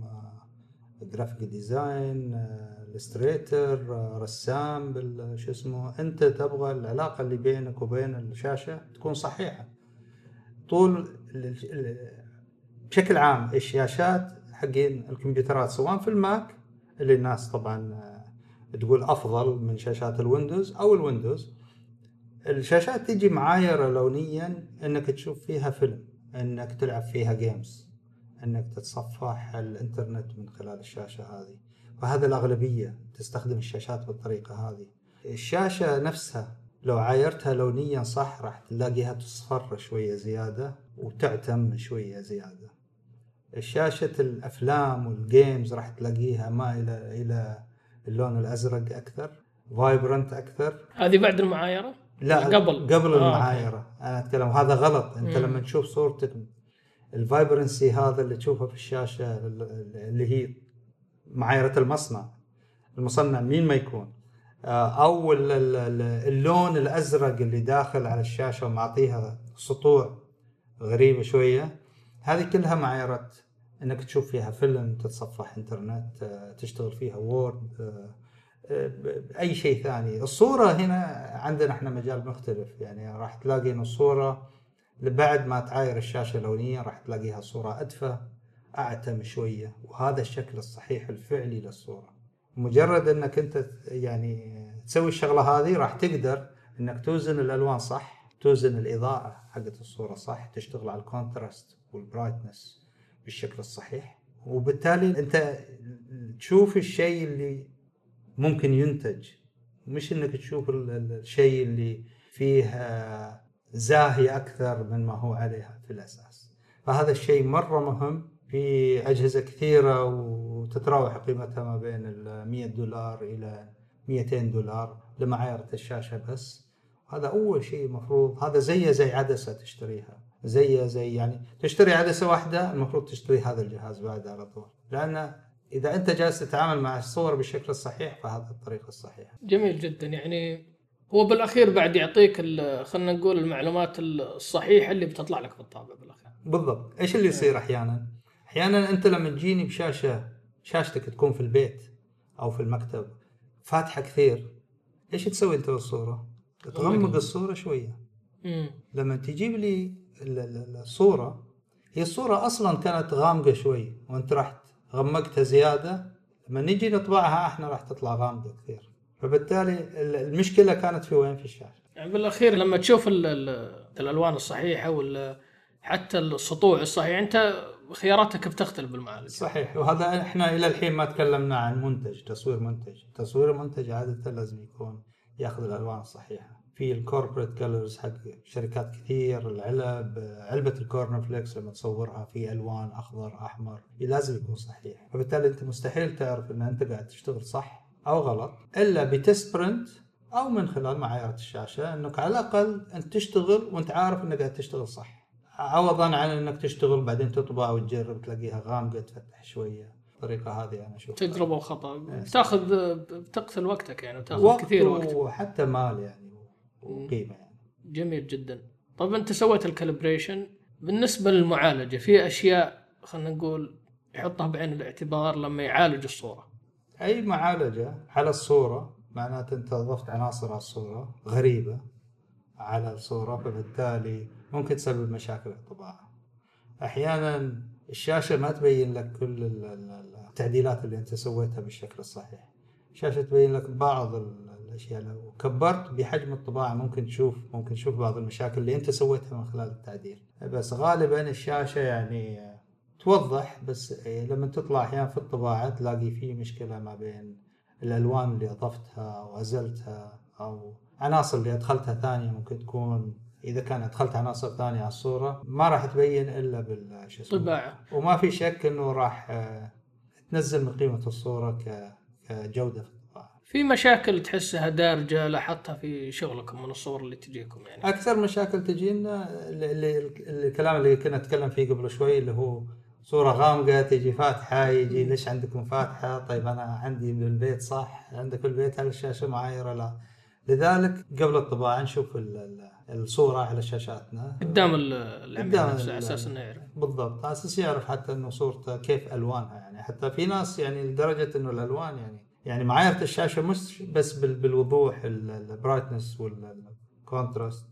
جرافيك ديزاين، الستريتر، رسام، شو اسمه، انت تبغى العلاقه اللي بينك وبين الشاشه تكون صحيحه. طول بشكل عام الشاشات حقين الكمبيوترات سواء في الماك اللي الناس طبعا تقول افضل من شاشات الويندوز او الويندوز، الشاشات تيجي معايره لونيا انك تشوف فيها فيلم، انك تلعب فيها جيمز، انك تتصفح الانترنت من خلال الشاشه هذه. وهذا الأغلبية تستخدم الشاشات بالطريقة هذه. الشاشة نفسها لو عايرتها لونيا صح راح تلاقيها تصفر شوية زيادة وتعتم شوية زيادة. الشاشة الأفلام والجيمز راح تلاقيها مائلة إلى اللون الأزرق أكثر، فايبرنت أكثر. هذه بعد المعايرة؟ لا، قبل قبل آه. المعايرة أنا أتكلم. هذا غلط. أنت مم. لما تشوف صورتك الفايبرنسي هذا اللي تشوفه في الشاشة اللي هي معايرة المصنع، المصنع مين ما يكون، أو اللون الأزرق اللي داخل على الشاشة ومعطيها سطوع غريبة شوية، هذه كلها معايرة أنك تشوف فيها فيلم، تتصفح إنترنت، تشتغل فيها وورد، أي شيء ثاني. الصورة هنا عندنا إحنا مجال مختلف، يعني راح تلاقي أن الصورة بعد ما تعاير الشاشة لونية راح تلاقيها صورة أدفى، أعتم شوية، وهذا الشكل الصحيح الفعلي للصورة. مجرد أنك أنت يعني تسوي الشغلة هذه راح تقدر أنك توزن الألوان صح، توزن الإضاءة حقت الصورة صح، تشتغل على الكونتراست والبرايتنس بالشكل الصحيح، وبالتالي أنت تشوف الشيء اللي ممكن ينتج، مش أنك تشوف الشيء اللي فيها زاهية أكثر من ما هو عليها في الأساس. فهذا الشيء مرة مهم في أجهزة كثيرة وتتراوح قيمتها ما بين المية دولار إلى ميتين دولار لمعايرة الشاشة بس. هذا أول شيء مفروض، هذا زي زي عدسة تشتريها، زي زي يعني تشتري عدسة واحدة المفروض تشتري هذا الجهاز بعد على طول، لأن إذا أنت جالس تتعامل مع الصور بالشكل الصحيح فهذا الطريقة الصحيحة. جميل جدا. يعني هو بالأخير بعد يعطيك خلنا نقول المعلومات الصحيحة اللي بتطلع لك بالطابع بالأخير. بالضبط. إيش اللي يصير أحيانا؟ أحياناً أنت لما تجيني بشاشة، شاشتك تكون في البيت أو في المكتب فاتحة كثير، إيش تسوي أنت بالصورة؟ تغمق الصورة شوية. مم. لما تجيب لي الصورة، هي الصورة أصلاً كانت غامقة شوي وأنت رحت غمقتها زيادة، لما نجي نطبعها إحنا راح تطلع غامقة كثير. فبالتالي المشكلة كانت في وين؟ في الشاشة. يعني بالأخير لما تشوف ال ال الألوان الصحيحة ولا حتى السطوع الصحيح أنت خياراتك بتختلف بالمعالج. صحيح. وهذا احنا الى الحين ما تكلمنا عن منتج، تصوير منتج. تصوير منتج عادة لازم يكون ياخذ الالوان الصحيحه. في الكوربريت كلرز حق شركات كثير، العلب، علبه الكورن فليكس لما تصورها في الوان اخضر احمر لازم يكون صحيح. فبالتالي انت مستحيل تعرف ان انت قاعد تشتغل صح او غلط الا بتست برنت او من خلال معايير الشاشه، انك على الاقل انت تشتغل وانت عارف انك قاعد تشتغل صح، عوضا عن انك تشتغل بعدين تطبع او تجرب تلاقيها غامقه تفتح شويه. الطريقه هذه انا اشوف تجربه وخطا بتاخذ بتقتل وقتك يعني، وتاخذ وقت كثير وقت وحتى مال يعني وقيمه يعني. جميل جدا. طب انت سويت الكالبريشن بالنسبه للمعالجه، في اشياء خلينا نقول يحطها بعين الاعتبار لما يعالج الصوره؟ اي معالجه على الصوره معناته انت ضفت عناصر على الصوره غريبه على الصوره، فبالتالي ممكن تسبب مشاكل الطباعه. احيانا الشاشه ما تبين لك كل التعديلات اللي انت سويتها بالشكل الصحيح، الشاشه تبين لك بعض الاشياء، لو كبرت بحجم الطباعه ممكن تشوف ممكن تشوف بعض المشاكل اللي انت سويتها من خلال التعديل. بس غالبا الشاشه يعني توضح، بس لما تطلع احيانا في الطباعه تلاقي فيه مشكله ما بين الالوان اللي اضفتها وازلتها او عناصر اللي ادخلتها ثانيه. ممكن تكون اذا كان ادخلت عناصر ثانيه على الصوره ما راح تبين الا بالش اسمه، وما في شك انه راح تنزل من قيمه الصوره كجوده في الطباعه. في مشاكل تحسها دارجه لاحظتها في شغلكم من الصور اللي تجيكم يعني؟ اكثر مشاكل تجينا الكلام اللي كنا نتكلم فيه قبل شوي، اللي هو صوره غامقه تجي فاتحه، يجي ليش عندكم فاتحه؟ طيب انا عندي بالبيت صح، عندك بالبيت على الشاشه معايره لا. لذلك قبل الطباعه نشوف الصوره على شاشاتنا قدام العميل على اساس انه يعرف بالضبط، على اساس يعرف حتى انه صورته كيف الوانها يعني. حتى في ناس يعني لدرجه انه الالوان يعني يعني معايير الشاشه مش بس بالوضوح البرايتنس والكونتراست،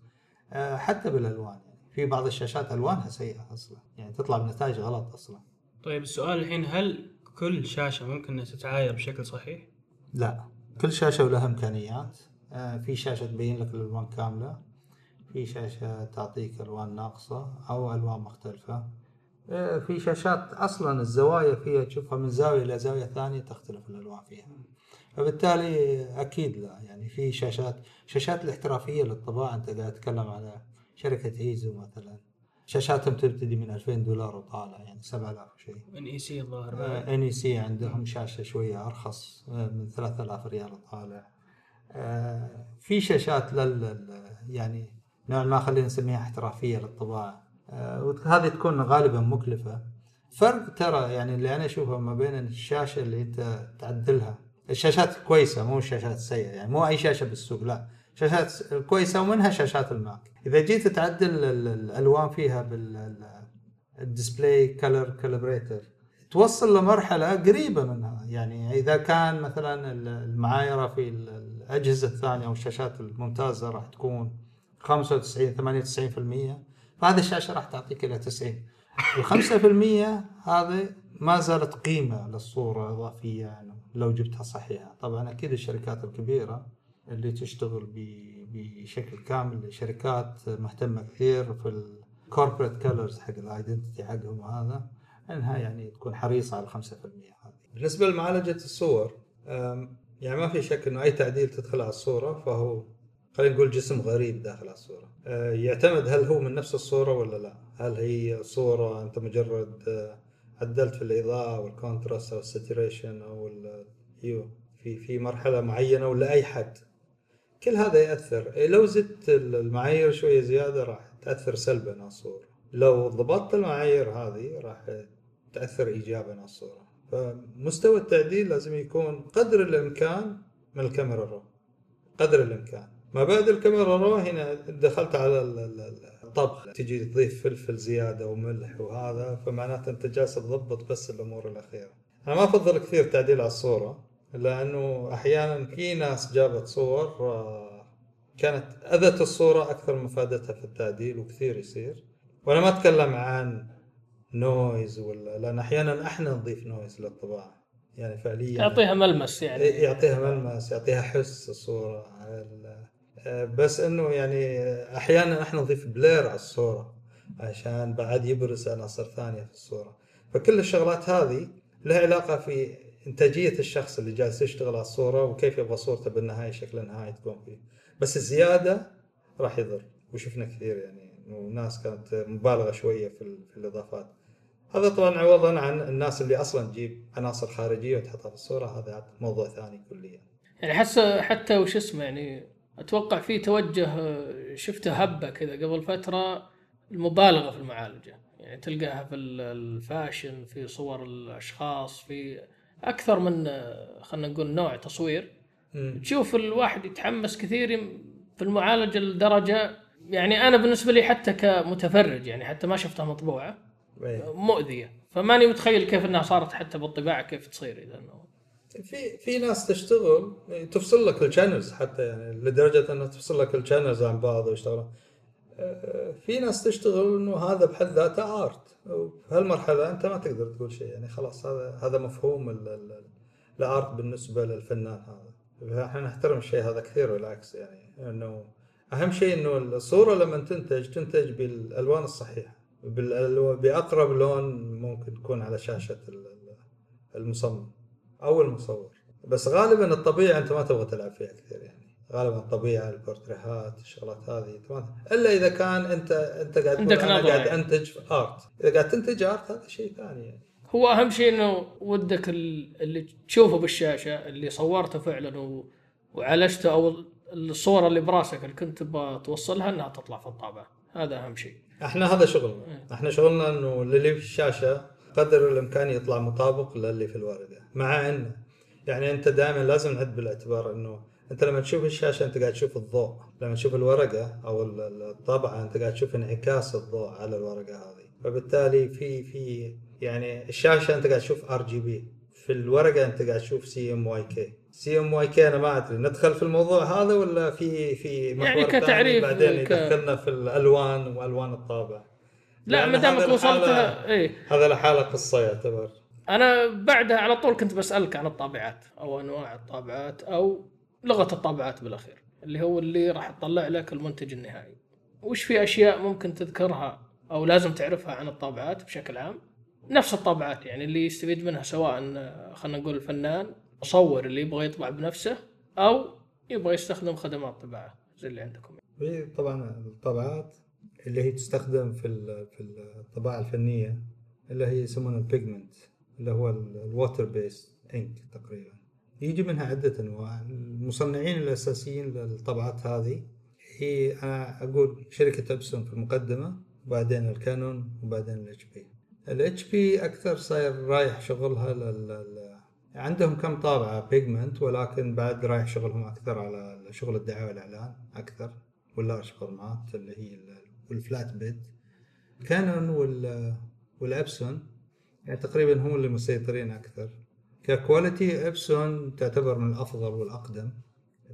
حتى بالالوان يعني في بعض الشاشات الوانها سيئه اصلا يعني، تطلع بنتائج غلط اصلا. طيب السؤال الحين، هل كل شاشه ممكن تتعاير بشكل صحيح؟ لا، كل شاشه ولها امكانيات. في شاشه تبين لك الالوان كامله، في شاشة تعطيك ألوان ناقصة أو ألوان مختلفة، في شاشات أصلاً الزوايا فيها تشوفها من زاوية إلى زاوية ثانية تختلف الألوان فيها، فبالتالي أكيد لا يعني. في شاشات شاشات الاحترافية للطباعة، أنت قاعد تتكلم على شركة إيزو مثلاً، شاشاتهم تبتدي من ألفين دولار وطالع يعني سبعة آلاف وشيء. إن إي سي الظاهر بقى، إن إي سي عندهم شاشة شوية أرخص من ثلاثة آلاف ريال وطالع. في شاشات لل يعني نوع ما خلينا نسميها احترافية للطباعة، وهذه تكون غالبا مكلفة. فرق ترى يعني اللي أنا أشوفه ما بين الشاشة اللي أنت تعدلها، الشاشات كويسة مو الشاشات السيئة يعني، مو أي شاشة بالسوق، لا شاشات كويسة ومنها شاشات الماك. إذا جيت تعدل الألوان فيها بالديسبلاي كلر كالبريتر توصل لمرحلة قريبة منها يعني. إذا كان مثلا المعايرة في الأجهزة الثانية أو الشاشات الممتازة راح تكون خمسة وتسعين ثمانية وتسعين في المية، فهذا الشاشة راح تعطيك إلى تسعين. الخمسة في المية هذا ما زالت قيمة للصورة إضافية يعني لو جبتها صحيحة. طبعا أكيد الشركات الكبيرة اللي تشتغل بشكل كامل، شركات مهتمة كثير في الكوربريت كلرز حق الأيدنتيتي حقهم، وهذا إنها يعني تكون حريصة على الخمسة في المية هذه. بالنسبة لمعالجة الصور يعني ما في شك إنه أي تعديل تدخل على الصورة فهو خلينا نقول جسم غريب داخل الصورة. يعتمد هل هو من نفس الصورة ولا لا، هل هي صورة أنت مجرد عدلت في الإضاءة والكونتراست أو الساتوريشن أو الهيو في في مرحلة معينة ولا أي حد. كل هذا يأثر. لو زدت المعايير شوية زيادة راح تأثر سلباً على الصورة، لو ضبطت المعايير هذه راح تأثر إيجاباً على الصورة. فمستوى التعديل لازم يكون قدر الإمكان من الكاميرا رو، قدر الإمكان. ما بعد الكاميرا رو هنا دخلت على الطبخ، تجي تضيف فلفل زيادة وملح وهذا، فمعناته أنت جالس تضبط بس الأمور الأخيرة. أنا ما أفضل كثير تعديل على الصورة، لأنه أحيانا في ناس جابت صور كانت أذت الصورة أكثر من فادتها في التعديل، وكثير يصير. وأنا ما أتكلم عن نويز ولا، لأن أحيانا إحنا نضيف نويز للطباعة يعني فعليا، يعطيها ملمس يعني، يعطيها ملمس، يعطيها حس الصورة. بس انه يعني احيانا احنا نضيف بلير على الصوره عشان بعد يبرز عناصر ثانيه في الصوره. فكل الشغلات هذه لها علاقه في انتاجيه الشخص اللي جالس يشتغل على الصوره وكيف يبغى صورته بالنهايه شكل النهائي تكون فيه، بس الزياده راح يضر. وشفنا كثير يعني وناس كانت مبالغه شويه في في الاضافات. هذا طبعا عوضا عن الناس اللي اصلا تجيب عناصر خارجيه وتحطها في الصوره، هذا موضوع ثاني كليا. يعني حس حتى وش اسمه يعني اتوقع في توجه شفته هبه كذا قبل فتره المبالغه في المعالجه، يعني تلقاها في الفاشن، في صور الاشخاص، في اكثر من خلينا نقول نوع تصوير. م. تشوف الواحد يتحمس كثير في المعالجه لدرجه يعني انا بالنسبه لي حتى كمتفرج يعني حتى ما شفتها مطبوعه مؤذيه، فماني متخيل كيف انها صارت حتى بالطباعه كيف تصير. اذا في في ناس تشتغل تفصل لك الشانلز حتى يعني لدرجه انها تفصل لك الشانلز عن بعض ويشتغل. في ناس تشتغل انه هذا بحد ذاته ارت، وبهالمرحله انت ما تقدر تقول شيء يعني خلاص. هذا هذا مفهوم الارت بالنسبه للفنان هذا، احنا نحترم الشيء هذا كثير والعكس. يعني انه اهم شيء انه الصوره لما تنتج تنتج بالالوان الصحيحه باقرب لون ممكن تكون على شاشه المصمم او المصور. بس غالبا الطبيعه انت ما تبغى تلعب فيها كثير، يعني غالبا الطبيعه البورتريهات الشغلات هذه تمام، الا اذا كان انت انت قاعد انا قاعد انتج في ارت. اذا قاعد تنتج ارت هذا شيء ثاني. يعني هو اهم شيء انه ودك اللي تشوفه بالشاشه اللي صورته فعلا وعالجته او الصوره اللي براسك اللي كنت تبغى توصلها انها تطلع في الطابعه، هذا اهم شيء. احنا هذا شغلنا اه. احنا شغلنا انه اللي في الشاشه قدر الامكان يطلع مطابق للي في الورقه، مع انه يعني انت دائما لازم نعد بالاعتبار انه انت لما تشوف الشاشه انت قاعد تشوف الضوء، لما تشوف الورقه او الطبعه انت قاعد تشوف انعكاس الضوء على الورقه هذه. فبالتالي في في يعني الشاشه انت قاعد تشوف ار جي بي، في الورقه انت قاعد تشوف سي ام واي كي. سي ام واي كي انا ما ادري ندخل في الموضوع هذا ولا في في يعني كتعريف بعدين ك... يدخلنا في الالوان والوان الطابع. لا ما دامك وصلتها اي هذا لحاله قصه يعتبر. انا بعدها على طول كنت بسالك عن الطابعات او انواع الطابعات او لغة الطابعات بالأخير اللي هو اللي راح تطلع لك المنتج النهائي. وش في أشياء ممكن تذكرها أو لازم تعرفها عن الطابعات بشكل عام؟ نفس الطابعات يعني اللي يستفيد منها سواء خلنا نقول الفنان مصور اللي يبغى يطبع بنفسه أو يبغى يستخدم خدمات طباعة زي اللي عندكم. طبعا الطابعات اللي هي تستخدم في في الطباعة الفنية اللي هي يسمونها البيجمنت اللي هو الواتر بيس إنك تقريبا، يجي منها عدة أنواع. المصنعين الأساسيين للطبعات هذه هي أنا أقول شركة إبسون في المقدمة، وبعدين الكانون، وبعدين الاتش بي. الاتش بي أكثر صاير رايح شغلها لل... عندهم كم طابعة بيجمنت، ولكن بعد رايح شغلهم أكثر على شغل الدعاية والإعلان أكثر، واللارج فورمات اللي هي الفلات بيد. كانون وال... والإبسون يعني تقريبا هم اللي مسيطرين أكثر ككواليتي. إبسون تعتبر من الأفضل والأقدم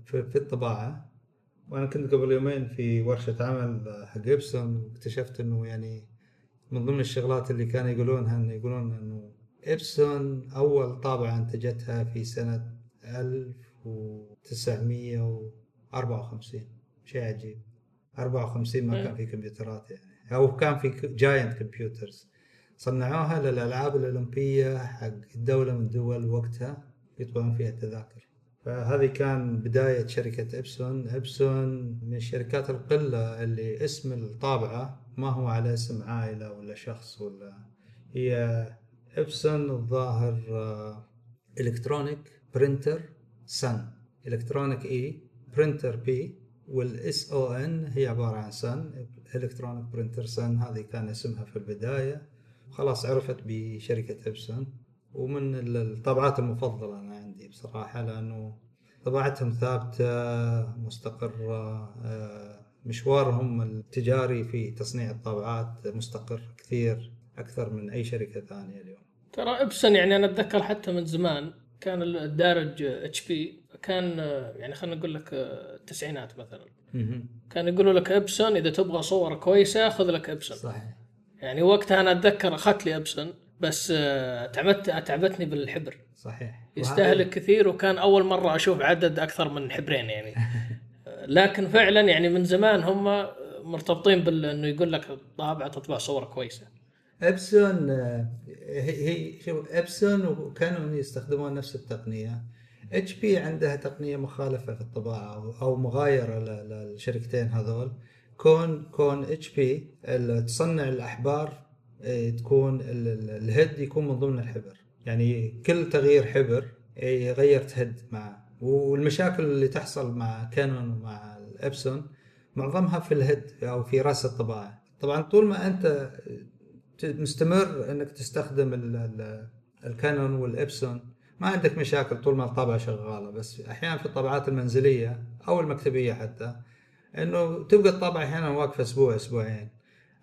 في الطباعة، وأنا كنت قبل يومين في ورشة عمل حق إبسون واكتشفت أنه يعني من ضمن الشغلات اللي كانوا يقولونها أنه يقولون أنه إبسون أول طابعة انتجتها في سنة ألف وتسعمية وأربعة وخمسين. شيء عجيب، أربعة وخمسين ما كان في كمبيوترات يعني، أو كان في جاينت كمبيوترز. صنعوها للألعاب الأولمبية حق الدولة من دول وقتها يطبعون فيها التذاكر. فهذه كان بداية شركة إبسون. إبسون من الشركات القلة اللي اسم الطابعة ما هو على اسم عائلة ولا شخص ولا هي إبسون. الظاهر إلكترونيك برينتر سن، إلكترونيك إي برينتر بي، والإس أو إن هي عبارة عن سن، إلكترونيك برينتر سن. هذه كان اسمها في البداية، خلاص عرفت بشركة إبسون. ومن الطابعات المفضلة أنا عندي بصراحة، لأنه طباعتهم ثابتة مستقرة، مشوارهم التجاري في تصنيع الطابعات مستقر كثير أكثر من أي شركة ثانية اليوم. ترى إبسون يعني أنا أتذكر حتى من زمان كان الدارج إتش بي، كان يعني خلنا نقول لك التسعينات مثلا كان يقولوا لك إبسون إذا تبغى صورة كويسة خذ لك إبسون. صحيح. يعني وقتها أنا أتذكر أخذت لي إبسون بس تعبت تعبتني بالحبر. صحيح. يستهلك كثير، وكان أول مرة أشوف عدد أكثر من حبرين يعني. لكن فعلا يعني من زمان هم مرتبطين بال إنه يقول لك طابعة تطبع صورة كويسة. إبسون هي شوف إبسون وكانون يستخدمون نفس التقنية. اتش بي عندها تقنية مخالفة في الطباعة أو مغايرة للشركتين هذول. كون كون اتش بي تصنع الأحبار تكون الهيد يكون من ضمن الحبر، يعني كل تغيير حبر يغير تهد معه. والمشاكل اللي تحصل مع كانون ومع الإبسون معظمها في الهيد أو في رأس الطباعة. طبعا طول ما أنت مستمر انك تستخدم الكانون والإبسون ما عندك مشاكل طول ما الطابعة شغالة، بس احيانا في الطابعات المنزلية او المكتبية حتى انه تبقى الطابعة احيانا واقفة اسبوع اسبوعين،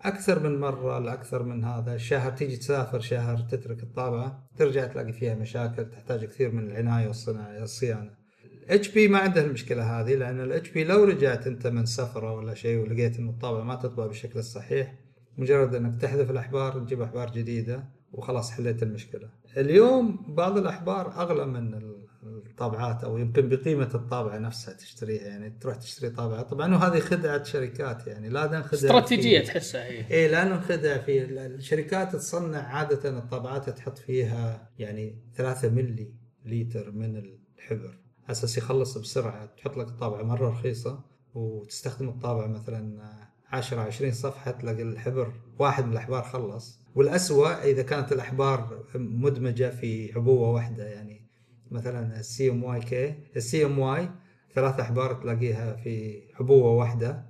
اكثر من مرة لاكثر من هذا. شهر تيجي تسافر شهر تترك الطابعة ترجع تلاقي فيها مشاكل تحتاج كثير من العناية والصيانة. الاتش بي ما عنده المشكلة هذه، لان الاتش بي لو رجعت انت من سفرة ولا شيء ولقيت ان الطابعة ما تطبع بالشكل الصحيح مجرد انك تحذف الاحبار وتجيب احبار جديده وخلاص حليت المشكله. اليوم بعض الاحبار اغلى من الطابعات او يمكن بقيمه الطابعه نفسها تشتريها، يعني تروح تشتري طابعه. طبعا وهذه خدعه شركات، يعني لا نخدع استراتيجيه تحسها هي اي لا نخدع في الشركات تصنع عاده الطابعات تحط فيها يعني ثلاثة ملي لتر من الحبر اساس يخلص بسرعه، تحط لك الطابعه مره رخيصه وتستخدم الطابعه مثلا عشرة عشرين صفحة تلاقي الحبر واحد من الأحبار خلص. والأسوأ إذا كانت الأحبار مدمجة في عبوة واحدة، يعني مثلا السي ام واي كي السي ام واي ثلاث أحبار تلاقيها في عبوة واحدة،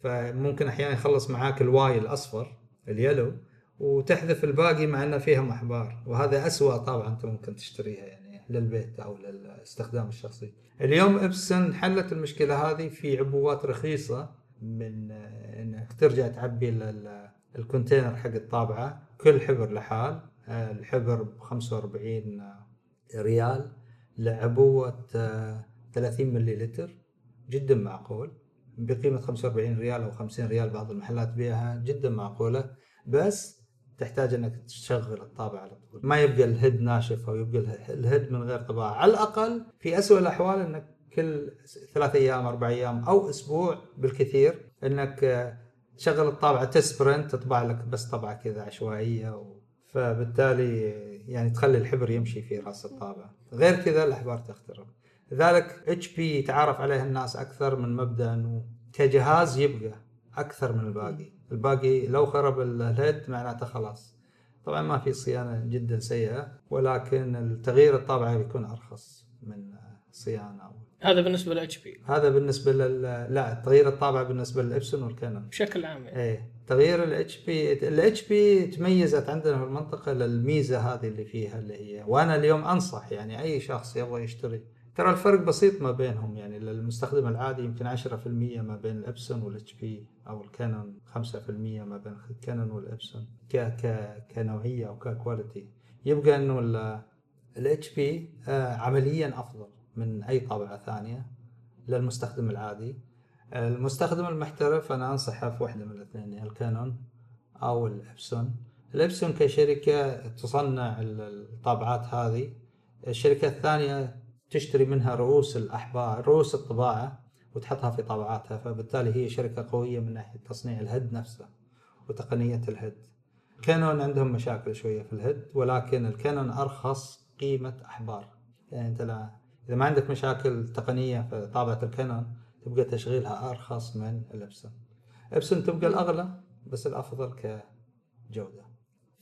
فممكن أحيانا يخلص معاك الواي الأصفر اليلو وتحذف الباقي مع أنه فيهم أحبار، وهذا أسوأ طبعا أنت ممكن تشتريها يعني للبيت أو للاستخدام الشخصي. اليوم إبسون حلت المشكلة هذه في عبوات رخيصة من انك ترجع تعبي الكونتينر حق الطابعه كل حبر لحال، الحبر ب خمسة وأربعين ريال لعبوه ثلاثين مليلتر، جدا معقول بقيمه خمسة وأربعين ريال او خمسين ريال بعض المحلات بيعها، جدا معقوله. بس تحتاج انك تشغل الطابعه على طول، ما يبقى الهيد ناشف او يبقى الهيد من غير طباعه. على الاقل في اسوء الاحوال انك كل ثلاثة أيام أربع أيام أو أسبوع بالكثير أنك تشغل الطابعة تسبرنت تطبع لك بس طبعة كذا عشوائية و... فبالتالي يعني تخلي الحبر يمشي في رأس الطابعة، غير كذا الأحبار تخترب. لذلك اتش بي يتعرف عليه الناس أكثر من مبدأ أنه كجهاز يبقى أكثر من الباقي، الباقي لو خرب الهيد معناته خلاص. طبعا ما في صيانة جدا سيئة، ولكن تغيير الطابعة بيكون أرخص من صيانة. هذا بالنسبه لاتش بي، هذا بالنسبه لل لا تغيير الطابعه بالنسبه للإبسون والكانون بشكل عام. ايه تغيير الاتش بي الاتش بي تميزت عندنا في المنطقه للميزه هذه اللي فيها اللي هي، وانا اليوم انصح يعني اي شخص يبغى يشتري، ترى الفرق بسيط ما بينهم، يعني للمستخدم العادي يمكن عشرة بالمئة ما بين الإبسون والاتش بي او الكانون، خمسة بالمئة ما بين الكانون والإبسون ك ك كنوعيه او ككواليتي. يبقى انه الاتش بي عمليا افضل من أي طابعة ثانية للمستخدم العادي. المستخدم المحترف أنا أنصحه في واحدة من الاثنين، الكانون أو الإبسون. الإبسون كشركة تصنع الطابعات هذه، الشركة الثانية تشتري منها رؤوس الأحبار رؤوس الطباعة وتحطها في طابعاتها، فبالتالي هي شركة قوية من ناحية تصنيع الهد نفسه وتقنية الهد. الكانون عندهم مشاكل شوية في الهد، ولكن الكانون أرخص قيمة أحبار، يعني أنت لا إذا ما عندك مشاكل تقنية في طابعة الكانون تبقى تشغيلها أرخص من الإبسون. إبسون تبقى الأغلى بس الأفضل كجودة.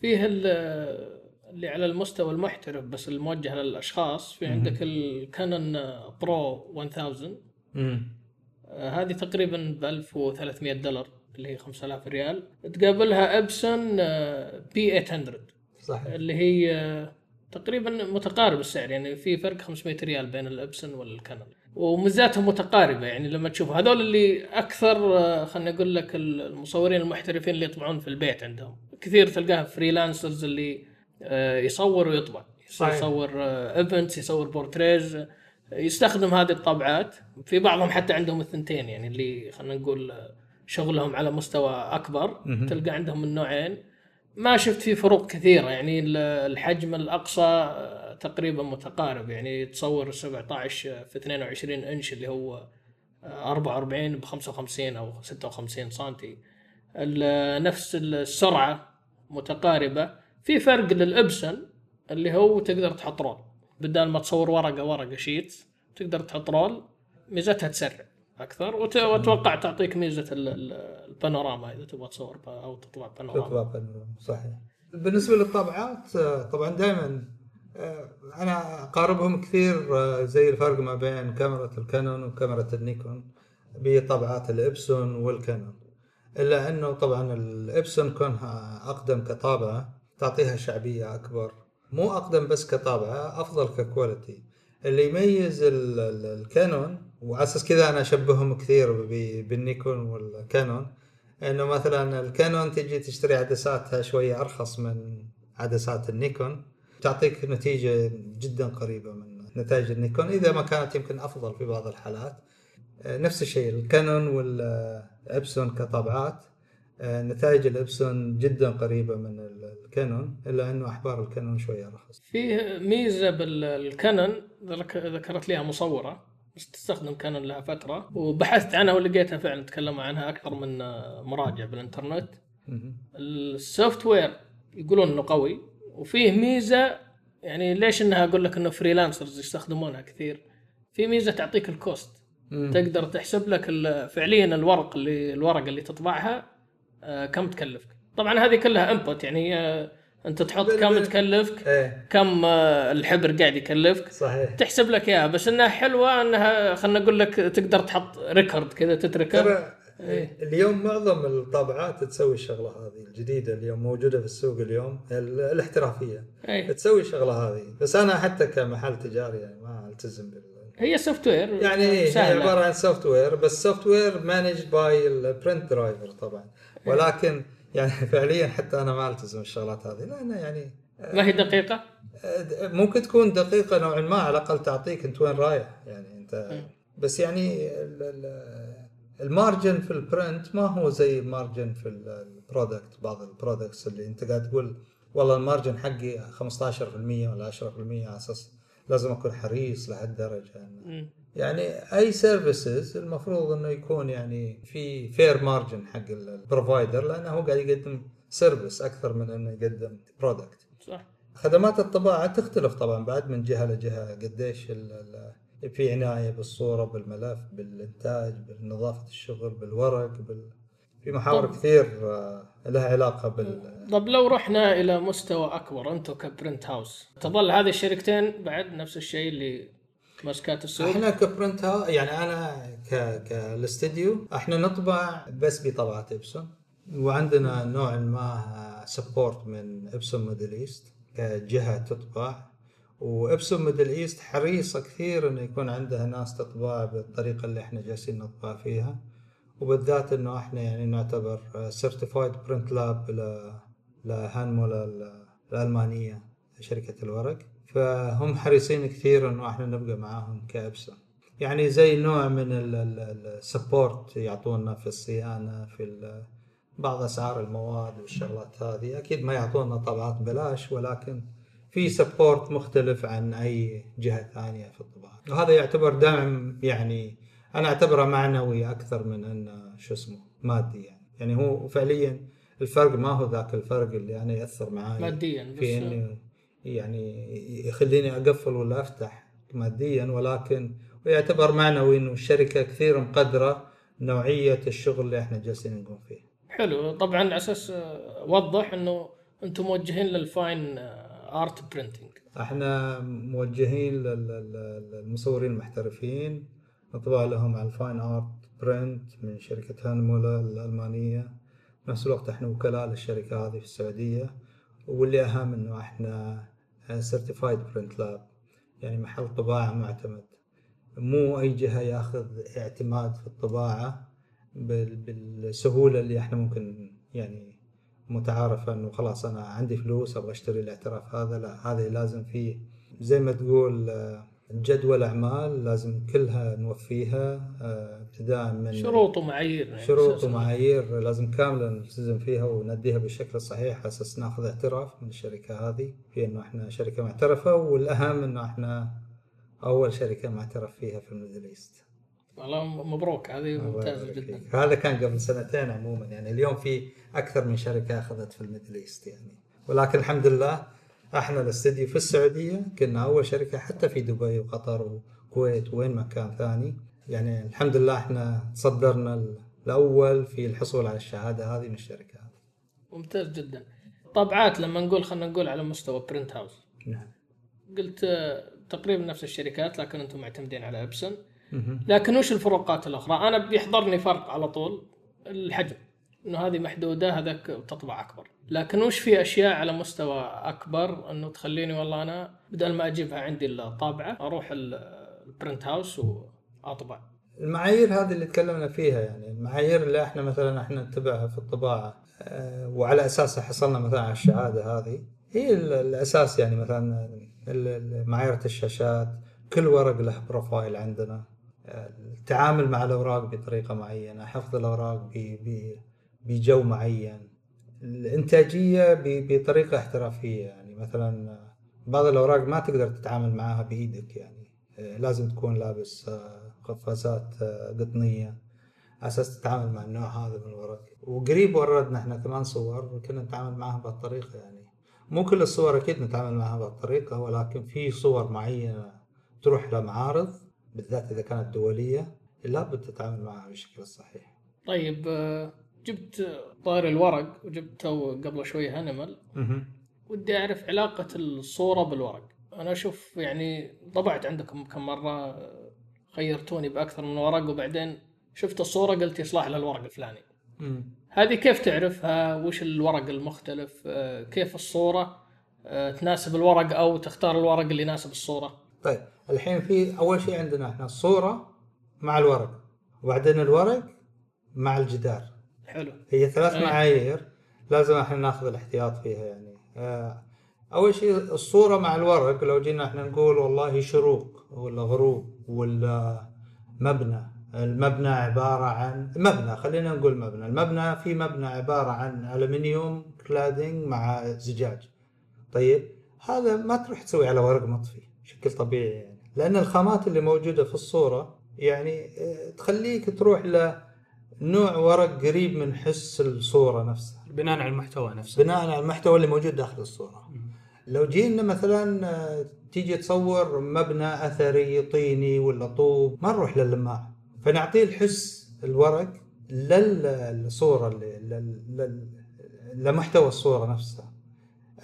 فيه اللي على المستوى المحترف بس الموجه للأشخاص، في عندك الكانون برو ألف مم. هذه تقريبا ب ألف وثلاثمئة دولار اللي هي خمسة آلاف ريال. تقابلها إبسون بي ثمانمئة صح، اللي هي تقريبا متقارب السعر، يعني في فرق خمسمئة ريال بين الإبسون والكانون، ومزاتهم متقاربه. يعني لما تشوف هذول اللي اكثر خلينا اقول لك المصورين المحترفين اللي يطبعون في البيت عندهم كثير تلقاها فريلانسرز اللي يصور ويطبع، يصور ايفنتس، يصور بورتريز، يستخدم هذه الطبعات. في بعضهم حتى عندهم الثنتين، يعني اللي خلينا نقول شغلهم على مستوى اكبر تلقى عندهم النوعين. ما شفت فيه فروق كثيرة، يعني الحجم الأقصى تقريبا متقارب، يعني تصور سبعة عشر في اثنين وعشرين إنش اللي هو أربعة وأربعين ب خمسة وخمسين أو ستة وخمسين سنتي، نفس السرعة متقاربه، في فرق للإبسون اللي هو تقدر تحط رول بدل ما تصور ورقه ورقه شيت، تقدر تحط رول ميزتها تسرع اكثر، واتوقع تعطيك ميزه البانوراما اذا تبغى تصور او تطبع بانوراما. صحيح. بالنسبه للطابعات طبعا دائما انا اقاربهم كثير، زي الفرق ما بين كاميرا الكانون وكاميرا النيكون بطبعات الإبسون والكانون، الا انه طبعا الإبسون كونها اقدم كطابعه تعطيها شعبيه اكبر، مو اقدم بس كطابعه، افضل ككواليتي. اللي يميز الكانون وأساس كذا أنا أشبههم كثير بالنيكون والكانون، إنه مثلا الكانون تجي تشتري عدساتها شوية أرخص من عدسات النيكون، تعطيك نتيجة جدا قريبة من نتائج النيكون إذا ما كانت يمكن أفضل في بعض الحالات. نفس الشيء الكانون والإبسون كطابعات، نتائج الإبسون جدا قريبة من الكانون، إلا أنه أحبار الكانون شوية أرخص. فيه ميزة بالكانون ذكرت ليها مصورة استخدم كانون لها فترة وبحثت عنها ولقيتها فعلا تكلموا عنها أكثر من مراجع بالإنترنت. السوفت وير يقولون إنه قوي، وفيه ميزة يعني ليش إنها أقول لك إنه فريلانسرز يستخدمونها كثير، في ميزة تعطيك الكوست، تقدر تحسب لك فعليا الورق اللي الورقة اللي تطبعها كم تكلفك. طبعا هذه كلها إنبوت، يعني انت تحط كم تكلفك ايه. كم الحبر قاعد يكلفك صحيح. تحسب لك اياها، بس انها حلوه انها خلنا اقول لك تقدر تحط ريكورد كذا تتركه. ايه. اليوم معظم الطابعات تسوي الشغله هذه الجديده اليوم موجوده في السوق اليوم الاحترافيه ايه. تسوي الشغله هذه، بس انا حتى كمحل تجاري يعني ما التزم بال هي سوفت وير يعني ايه. هي عباره عن سوفت وير، بس سوفت وير مانجد باي البرنت درايفر طبعا، ولكن ايه. يعني فعليا حتى أنا ما ألتزم الشغلات هذه لأنه يعني ما هي دقيقة، ممكن تكون دقيقة نوعا ما على الأقل تعطيك أنت وين رايح يعني أنت، بس يعني المارجن في البرنت ما هو زي المارجن في البرودكت. بعض البرودكتس اللي أنت قاعد تقول والله المارجن حقي خمسة عشر بالمية ولا عشرة بالمية على أساس لازم أكون حريص لهالدرجة يعني. يعني أي سيرفيسز المفروض إنه يكون يعني في فير مارجن حق البروفايدر، لأنه هو قاعد يقدم سيرفيس أكثر من إنه يقدم برودكت. صح. خدمات الطباعة تختلف طبعًا بعد من جهة لجهة، قديش ال في عناية بالصورة بالملف بالإنتاج بالنظافة الشغل بالورق بال... في محاور طب. كثير لها علاقة بال. طب لو رحنا إلى مستوى أكبر أنتو كبرنت هاوس، تظل هذه الشركتين بعد نفس الشيء اللي ماسكات السوق. احنا كبرنت ها يعني انا ك كالاستديو احنا نطبع بس بطبعه إبسون، وعندنا نوع ما سبورت من إبسون ميدل ايست كجهه تطبع، وإبسون ميدل ايست حريصه كثير انه يكون عندها ناس تطبع بالطريقه اللي احنا جالسين نطبع فيها، وبالذات انه احنا يعني نعتبر سيرتيفايد برنت لاب لهانمولا الالمانيه شركه الورق، فهم حريصين كثير انه احنا نبقى معاهم كإبسون، يعني زي نوع من السبورت يعطونا في الصيانه في بعض اسعار المواد والشغلات هذه. اكيد ما يعطونا طبعات بلاش، ولكن في سبورت مختلف عن اي جهه ثانيه في الطباعه، وهذا يعتبر دعم يعني انا اعتبره معنوي اكثر من انه شو اسمه مادي يعني. يعني هو فعليا الفرق ما هو ذاك الفرق اللي انا ياثر معايا ماديا في اني يعني يخليني أقفل ولا أفتح ماديا، ولكن ويعتبر معنوي إنه الشركة كثير مقدرة نوعية الشغل اللي إحنا جالسين نقوم فيه. حلو. طبعا على أساس وضح إنه أنتم موجهين للفاين آرت برينتينج. إحنا موجهين للمصورين المحترفين، نطبع لهم على الفاين آرت برينت من شركة هانمولا الألمانية. نفس الوقت إحنا وكلاء للشركة هذه في السعودية، واللي أهم إنه إحنا سيرتيفايد برنت لاب يعني محل طباعة معتمد، مو أي جهة يأخذ اعتماد في الطباعة بالسهولة اللي إحنا ممكن يعني متعارفة إنه خلاص أنا عندي فلوس أبغى أشتري الاعتراف هذا. لا، هذا لازم فيه زي ما تقول جدول أعمال لازم كلها نوفيها ابتداء من شروط ومعايير، شروط ومعايير لازم كاملة نلتزم فيها ونديها بالشكل الصحيح أساس ناخذ اعتراف من الشركة هذه في إنه إحنا شركة معترفة، والأهم إنه إحنا أول شركة معترف فيها في الميدل إيست. والله مبروك، هذه ممتازة جدا. هذا كان قبل سنتين عموما، يعني اليوم في أكثر من شركة أخذت في الميدل إيست يعني، ولكن الحمد لله احنا الاستديو في السعودية كنا أول شركة، حتى في دبي وقطر وكويت وين مكان ثاني يعني. الحمد لله احنا صدرنا الأول في الحصول على الشهادة هذه من الشركة. ممتاز جدا. طبعات لما نقول خلنا نقول على مستوى برينت هاوس، نعم قلت تقريبا نفس الشركات لكن أنتم معتمدين على إبسون، لكن وش الفروقات الأخرى؟ أنا بيحضرني فرق على طول الحجم، إنه هذه محدودة هذاك تطبع أكبر، لكن وش في أشياء على مستوى أكبر إنه تخليني والله أنا بدل ما أجيبها عندي الطابعة أروح البرنت هاوس وأطبع؟ المعايير هذه اللي تكلمنا فيها، يعني المعايير اللي إحنا مثلا إحنا نتبعها في الطباعة وعلى أساسها حصلنا مثلا على الشهادة هذه، هي الأساس يعني. مثلا معايير الشاشات، كل ورق له بروفايل عندنا، التعامل مع الأوراق بطريقة معينة، حفظ الأوراق بجو معين، الإنتاجية بطريقة احترافية. يعني مثلا بعض الأوراق ما تقدر تتعامل معها بإيدك، يعني لازم تكون لابس قفازات قطنية أساس تتعامل مع النوع هذا من الورق. وقريب وردنا احنا ثمان صور كنا نتعامل معها بهالطريقة، يعني مو كل الصور أكيد نتعامل معها بهالطريقة، ولكن في صور معينة تروح لمعارض بالذات إذا كانت دولية لا بد تتعامل معها بالشكل الصحيح. طيب جبت طائر الورق وجبته قبل شوي هانمولا، ودي أعرف علاقة الصورة بالورق. أنا أشوف يعني طبعت عندكم كم مرة، خيرتوني بأكثر من ورق وبعدين شفت الصورة قلت يصلح للورق الفلاني. هذه كيف تعرفها؟ وش الورق المختلف؟ كيف الصورة تناسب الورق أو تختار الورق اللي يناسب الصورة؟ طيب الحين في أول شيء عندنا إحنا الصورة مع الورق، وبعدين الورق مع الجدار. حلو. هي ثلاث أيه. معايير لازم إحنا نأخذ الاحتياط فيها يعني. أول شيء الصورة مع الورق، لو جينا إحنا نقول والله شروق ولا غروب ولا مبنى، المبنى عبارة عن مبنى، خلينا نقول مبنى، المبنى في مبنى عبارة عن ألمنيوم كلادينج مع زجاج. طيب هذا ما تروح تسوي على ورق مطفي بشكل طبيعي يعني، لأن الخامات اللي موجودة في الصورة يعني تخليك تروح لنوع ورق قريب من حس الصورة نفسها بناء على المحتوى نفسه، بناء على المحتوى اللي موجود داخل الصورة. لو جينا مثلا تيجي تصور مبنى أثري طيني ولا طوب، ما نروح لللماع، فنعطيه الحس الورق للصورة لمحتوى الصورة نفسها.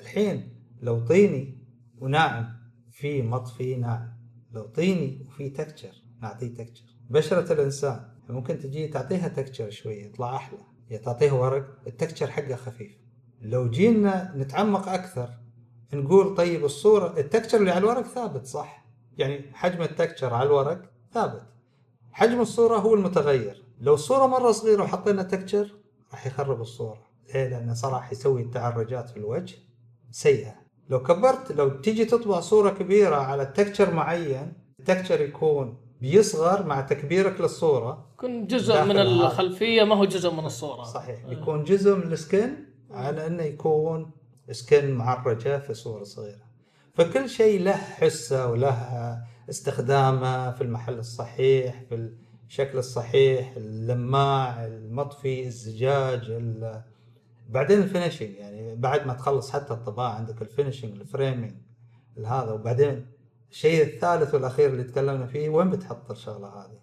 الحين لو طيني وناعم في مطفي ناعم، لو طيني وفي تكتشر نعطيه تكتشر. بشرة الإنسان ممكن تجي تعطيها تكتشر شوية يطلع أحلى، يا تعطيه ورق التكتشر حقه خفيف. لو جينا نتعمق أكثر نقول طيب الصورة التكتشر اللي على الورق ثابت صح، يعني حجم التكتشر على الورق ثابت، حجم الصورة هو المتغير. لو الصورة مرة صغيرة وحطينا تكتشر راح يخرب الصورة، ليه؟ لأنه صراحة يسوي تعرجات في الوجه سيئة. لو كبرت، لو تيجي تطبع صورة كبيرة على تكتشر معين، التكتشر يكون بيصغر مع تكبيرك للصورة، يكون جزء من الخلفية ما هو جزء من الصورة. صحيح. يكون جزء من السكن على أنه يكون سكن معرجة في صورة صغيرة. فكل شيء له حسه وله استخدامه في المحل الصحيح، في الشكل الصحيح، اللماع، المطفي، الزجاج. بعدين الفينيشنج، يعني بعد ما تخلص حتى الطباعة عندك الفينيشنج، الفريمينج، هذا. وبعدين الشيء الثالث والأخير اللي تكلمنا فيه، وين بتحط الشغلة هذه.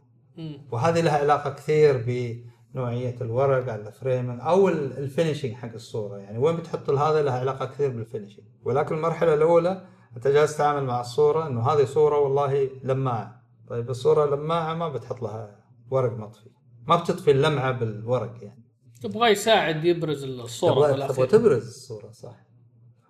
وهذه لها علاقة كثير بنوعية الورق على الفريمينج أو الفينيشنج حق الصورة، يعني وين بتحط هذا لها علاقة كثير بالفينيشنج. ولكن المرحلة الأولى أنت جالس تتعامل مع الصورة إنه هذه صورة والله لماعة، طيب الصورة لماعة ما بتحط لها ورق مطفي، ما بتطفي اللمعة بالورق، يعني تبغى يساعد يبرز الصورة، تبغى تبرز الصورة. صح.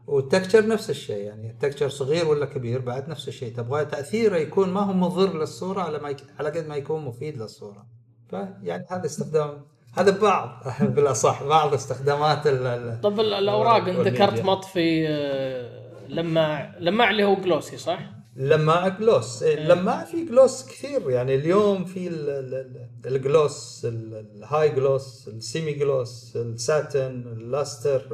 والتكتشر نفس الشيء، يعني التكتشر صغير ولا كبير بعد نفس الشيء، تبغى تأثيره يكون ما هو مضر للصورة على ما يك... على قد ما يكون مفيد للصورة. فيعني هذا استخدام، هذا بعض بالأصح بعض استخدامات ال. طب الأوراق ذكرت مطفي، لما لما اللي هو جلوسي صح؟ لما جلوس، لما في جلوس كثير يعني اليوم في الجلوس، الهاي جلوس، السيمي جلوس، الساتن، اللاستر،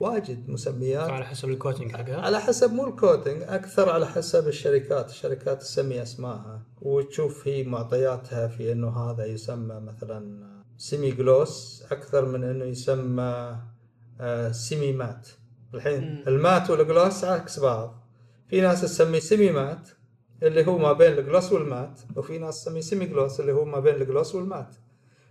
واجد مسميات على حسب الكوتنج حقها، على حسب مو الكوتنج اكثر على حسب الشركات، الشركات تسمي اسمائها وتشوف هي معطياتها في انه هذا يسمى مثلا سيمي جلوس اكثر من انه يسمى سيمي مات. الحين المات والجلوس عكس بعض، في ناس تسمي سيمي مات اللي هو ما بين الجلوس والمات، وفي ناس تسمي سيمي جلوس اللي هو ما بين الجلوس والمات،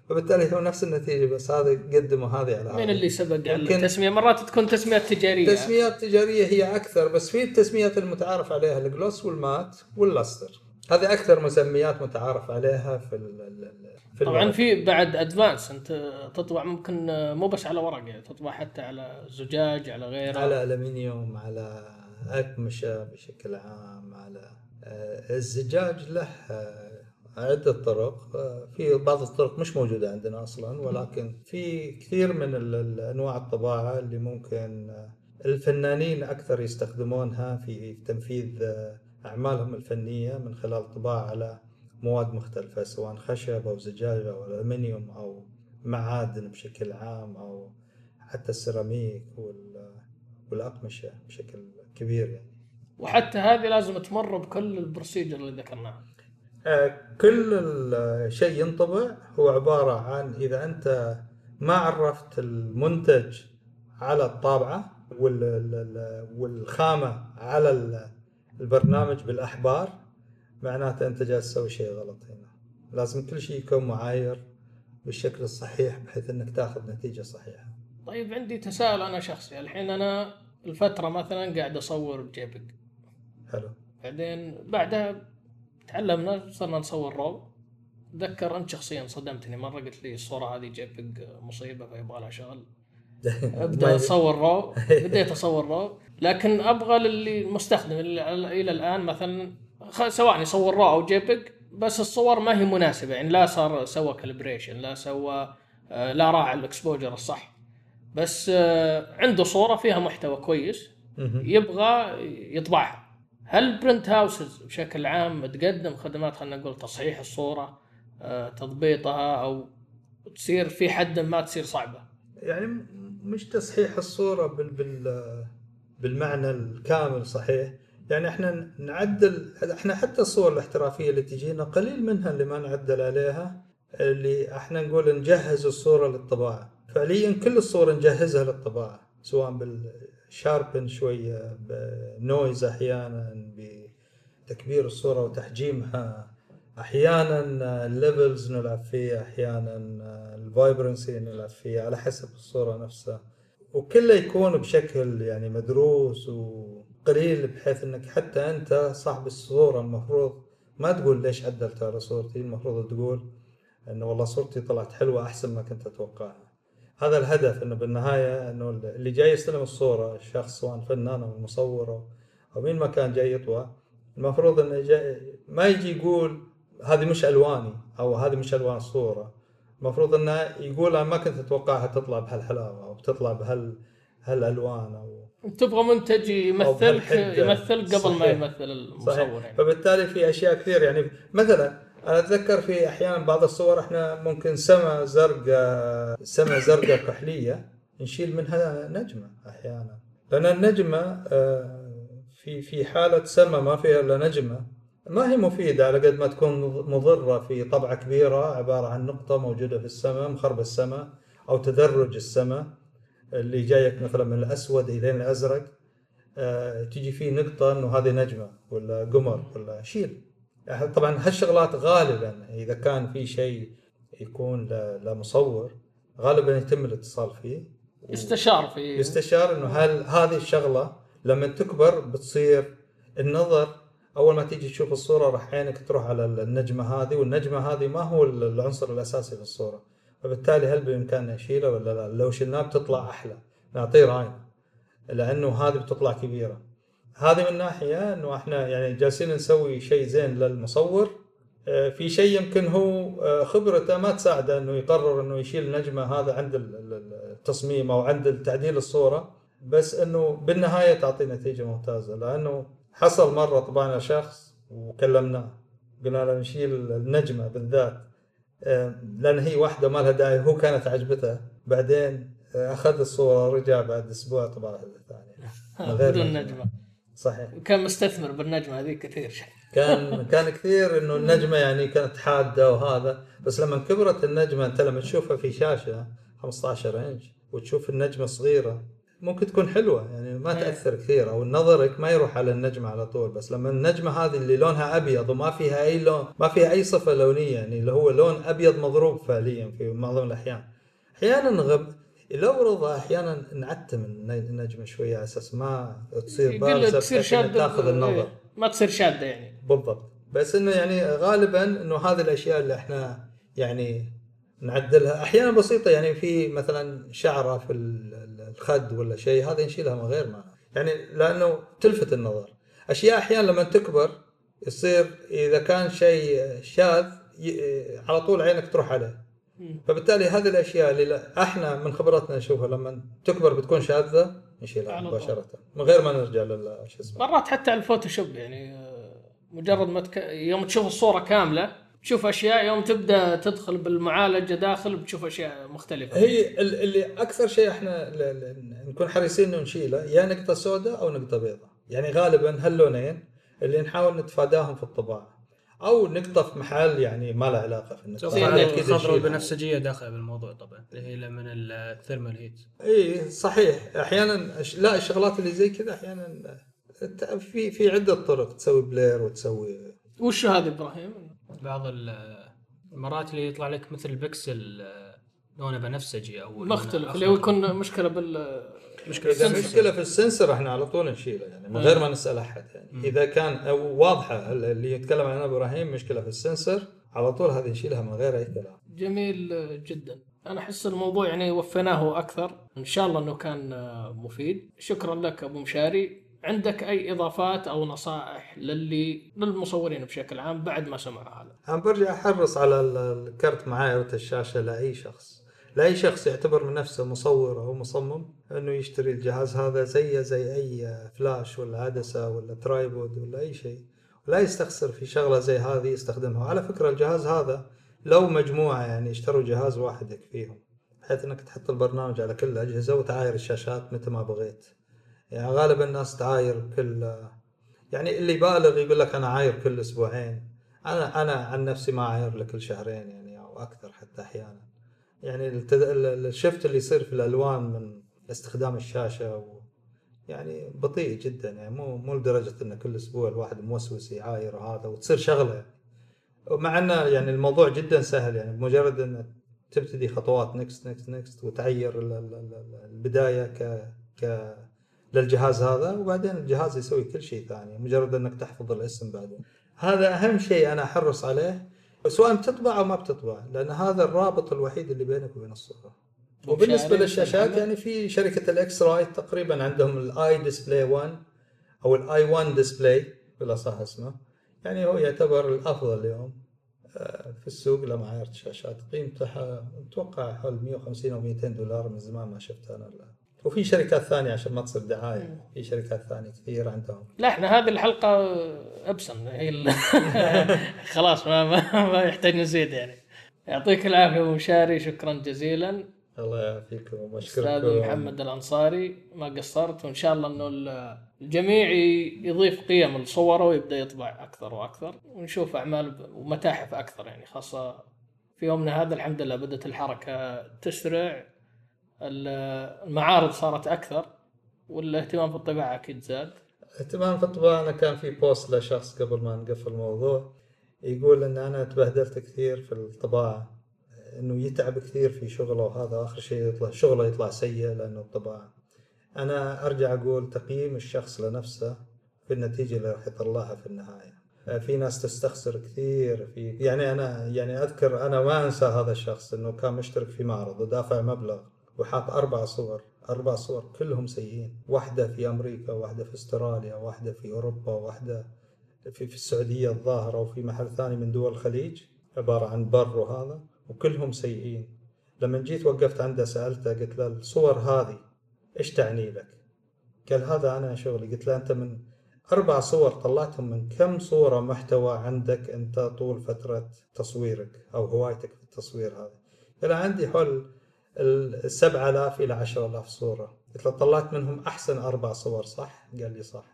وبالتالي هو نفس النتيجة بس هذا يقدم وهذه على هذا. من اللي سبق على التسمية مرات تكون تسميات تجارية، تسميات تجارية هي أكثر، بس في التسميات المتعارف عليها الجلوس والمات واللاستر، هذه أكثر مسميات متعارف عليها في في طبعا الورق. في بعد أدفانس أنت تطبع ممكن مو بس على ورق، يعني تطبع حتى على زجاج، على غيره، على ألمنيوم، على أكمشة بشكل عام. على الزجاج له عدة طرق، في بعض الطرق مش موجودة عندنا أصلاً، ولكن في كثير من أنواع الطباعة اللي ممكن الفنانين أكثر يستخدمونها في تنفيذ أعمالهم الفنية من خلال الطباعة على مواد مختلفة، سواء خشب أو زجاج أو ألمنيوم أو معادن بشكل عام، أو حتى السيراميك والأقمشة بشكل كبير يعني. وحتى هذه لازم تمر بكل البروسيجر اللي ذكرناها. كل شيء ينطبع هو عبارة عن إذا أنت ما عرفت المنتج على الطابعة والخامة على البرنامج بالأحبار، معناته أنت جالس تسوي شيء غلط. هنا لازم كل شيء يكون معاير بالشكل الصحيح بحيث أنك تأخذ نتيجة صحيحة. طيب عندي تساؤل أنا شخصي، الحين أنا الفترة مثلا قاعد أصور بجيبك، حلو، بعدين بعدها تعلمنا صرنا نصور رو. اتذكر انت شخصيا صدمتني مره، قلت لي الصوره هذه جيبك مصيبه فيبغى لها شغل، ابدا اصور رو. بديت اصور رو لكن ابغى للمستخدم الى الان مثلا سواء يصور رو او جيبك، بس الصور ما هي مناسبه، يعني لا صار سوى كالبريشن، لا سوى لا راعى الاكسبوجر الصح، بس عنده صوره فيها محتوى كويس يبغى يطبعها. هل برنت هاوسز بشكل عام تقدم خدمات خلينا نقول تصحيح الصورة، تضبيطها، أو تصير في حد ما تصير صعبة؟ يعني مش تصحيح الصورة بال بال بالمعنى الكامل صحيح، يعني احنا نعدل، احنا حتى الصور الاحترافية اللي تجينا قليل منها اللي ما نعدل عليها، اللي احنا نقول نجهز الصورة للطباعة. فعليا كل الصور نجهزها للطباعة، سواء بال شاربن شوية، بنويز أحياناً، بتكبير الصورة وتحجيمها أحياناً، الليفلز نلعب فيه أحياناً، الفايبرنسي نلعب فيه على حسب الصورة نفسها، وكله يكون بشكل يعني مدروس وقليل، بحيث أنك حتى أنت صاحب الصورة المفروض ما تقول ليش عدلت على صورتي، المفروض تقول أنه والله صورتي طلعت حلوة أحسن ما كنت أتوقعها. هذا الهدف، انه بالنهايه انه اللي جاي يستلم الصوره، الشخص سواء فنان او مصور او مين ما كان جاي يطبع، المفروض انه جاي ما يجي يقول هذه مش الواني او هذه مش الوان الصوره، المفروض انه يقول انا ما كنت اتوقعها تطلع بهالحلاوه او تطلع بهال هالالوان، او تبغى منتج يمثلك يمثلك قبل ما يمثل المصور يعني. فبالتالي في اشياء كثير، يعني مثلا أنا أتذكر في أحيان بعض الصور إحنا ممكن سما زرقاء، سما زرقاء كحلية نشيل منها نجمة أحيانا، لأن النجمة في في حالة سما ما فيها إلا نجمة ما هي مفيدة على قد ما تكون مضرة في طبعة كبيرة عبارة عن نقطة موجودة في السما مخرب السما أو تدرج السما اللي جايك مثلا من الأسود إلى الأزرق، تجي فيه نقطة إنه هذه نجمة ولا قمر ولا شيل. طبعا هالشغلات غالبا اذا كان في شيء يكون لمصور غالبا يتم الاتصال فيه، يستشار فيه، يستشار انه هل هذه الشغله لما تكبر بتصير النظر، اول ما تيجي تشوف الصوره راح عينك تروح على النجمه هذه، والنجمه هذه ما هو العنصر الاساسي في الصوره، فبالتالي هل بامكاننا نشيله ولا لا؟ لو شلناه بتطلع احلى، نعطيه راي، لانه هذه بتطلع كبيره. هذه من ناحية أنه إحنا يعني جالسين نسوي شيء زين للمصور، في شيء يمكن هو خبرته ما تساعده أنه يقرر أنه يشيل نجمة هذا عند التصميم أو عند تعديل الصورة، بس أنه بالنهاية تعطي نتيجة ممتازة. لأنه حصل مرة طبعنا شخص وكلمناه قلنا له نشيل النجمة بالذات لأن هي واحدة ما لها داعي، هو كانت عجبته، بعدين اخذ الصوره رجع بعد اسبوع طبعا ثاني بدون نجمه. صحيح. كان مستثمر بالنجمه هذه كثير. كان كان كثير انه النجمه يعني كانت حاده وهذا، بس لما كبرت النجمه انت لما تشوفها في شاشه خمسة عشر انش وتشوف النجمه صغيره ممكن تكون حلوه يعني ما تاثر كثير او نظرك ما يروح على النجمه على طول، بس لما النجمه هذه اللي لونها ابيض وما فيها اي لون ما فيها اي صفه لونيه يعني اللي هو لون ابيض مضروب فعليا في معظم الاحيان، احيانا غب الأورضة أحيانا نعتم النجمة شوية على أساس ما تصير بارزة تأخذ النظر، ما تصير شادة يعني بالضبط، بس إنه يعني غالبا إنه هذه الأشياء اللي إحنا يعني نعدلها أحيانا بسيطة يعني في مثلا شعرة في الخد ولا شيء هذا نشيلها من غير ما يعني لأنه تلفت النظر. أشياء أحيانا لما تكبر يصير إذا كان شيء شاذ على طول عينك تروح عليه، فبالتالي هذه الأشياء اللي احنا من خبرتنا نشوفها لما تكبر بتكون شاذة نشيلها مباشرة من غير ما نرجع للشيء اسمه. مرات حتى على الفوتوشوب يعني مجرد ما تك... يوم تشوف الصورة كاملة تشوف أشياء، يوم تبدأ تدخل بالمعالجة داخل بتشوف أشياء مختلفة. هي اللي أكثر شيء احنا نكون حريصين نشيله يا نقطة سوداء أو نقطة بيضاء، يعني غالبا هاللونين اللي نحاول نتفاداهم في الطباعة او نقطه في محل يعني ما له علاقه في النقطه. الخضره البنفسجيه داخله بالموضوع طبعا اللي هي من الثيرمال هيت. اي صحيح. احيانا لا الشغلات اللي زي كذا احيانا في في عده طرق تسوي بلير وتسوي وش هذا ابراهيم بعض المرات اللي يطلع لك مثل البكسل لونه بنفسجي او مختلف اللي هو يكون مشكله بال مشكلة, إذا مشكلة في السنسر احنا على طول نشيله يعني من غير ما نسأل أحد يعني مم. إذا كان أو واضحة اللي يتكلم عنها إبراهيم مشكلة في السنسر على طول هذه نشيلها من غير أي كلام. جميل جدا. أنا أحس الموضوع يعني وفناه أكثر إن شاء الله أنه كان مفيد. شكرا لك أبو مشاري. عندك أي إضافات أو نصائح للي للمصورين بشكل عام بعد ما سمعوا هذا؟ أنا برجع أحرص على الكرت معايا والشاشة لأي شخص، لاي شخص يعتبر من نفسه مصور او مصمم انه يشتري الجهاز هذا زي زي اي فلاش ولا عدسه ولا ترايبود ولا اي شيء، ولا يستخسر في شغله زي هذه يستخدمها. على فكره الجهاز هذا لو مجموعه يعني اشتروا جهاز واحد يكفيهم، بحيث انك تحط البرنامج على كل الاجهزه وتعاير الشاشات متى ما بغيت. يعني غالبا الناس تعاير كل يعني اللي بالغ يقول لك انا عاير كل اسبوعين، انا انا عن نفسي ما عاير لكل شهرين يعني او اكثر حتى احيانا. يعني الشفت اللي يصير في الألوان من استخدام الشاشة و يعني بطيء جدا، يعني مو مو لدرجة إن كل أسبوع الواحد موسوس يعاير هذا وتصير شغلة، مع أن يعني الموضوع جدا سهل يعني بمجرد إن تبتدي خطوات نكست نكست نكست وتعير البداية ك ك للجهاز هذا، وبعدين الجهاز يسوي كل شيء ثاني مجرد إنك تحفظ الاسم بعدين. هذا أهم شيء أنا أحرص عليه سواء بتطبع أو ما بتطبع، لأن هذا الرابط الوحيد اللي بينك وبين الصورة. وبالنسبة للشاشات يعني في شركة الإكس رايت تقريبا عندهم الآي ديسبلاي واحد أو الآي واحد ديسبلاي بلا صح اسمه، يعني هو يعتبر الأفضل اليوم في السوق لما عايرت شاشات قيمتها متوقع حول مئة وخمسين أو مئتين دولار، من زمان ما شفتها أنا. لا وفي شركات ثانية عشان ما تصير دعاية، في شركات ثانية كثير عندهم. لا احنا هذه الحلقة إبسون خلاص ما ما يحتاج نزيد يعني. يعطيك العافية ومشاري، شكرا جزيلا. الله يعافيكم ومشكوركم. أستاذ محمد الأنصاري ما قصرت، وإن شاء الله إنه الجميع يضيف قيم لصوره ويبدأ يطبع أكثر وأكثر ونشوف أعمال ومتاحف أكثر، يعني خاصة في يومنا هذا الحمد لله بدأت الحركة تسرع، المعارض صارت أكثر، والاهتمام في الطباعة أكيد زاد. اهتمام في الطباعة، أنا كان في بوست لشخص قبل ما نقفل الموضوع يقول إن أنا تبهدلت كثير في الطباعة، إنه يتعب كثير في شغله وهذا آخر شيء يطلع شغله يطلع سيء لأنه الطباعة. أنا أرجع أقول تقييم الشخص لنفسه في النتيجة اللي راح يطلعها في النهاية. في ناس تستخسر كثير في يعني أنا يعني أذكر أنا ما أنسى هذا الشخص إنه كان مشترك في معرض ودافع مبلغ وحاط أربع صور، أربع صور كلهم سيئين، واحدة في أمريكا، واحدة في أستراليا، واحدة في أوروبا، واحدة في في السعودية الظاهرة، وفي محل ثاني من دول الخليج عبارة عن بر وهذا، وكلهم سيئين. لما جيت وقفت عنده سألته قلت له الصور هذه إيش تعني لك؟ قال هذا أنا شغلي. قلت له أنت من أربع صور طلعتهم من كم صورة محتوى عندك أنت طول فترة تصويرك أو هوايتك في التصوير هذا؟ قال عندي حول ال سبعة آلاف إلى عشرة آلاف صورة. قلت له طلعت منهم أحسن أربع صور صح؟ قال لي صح.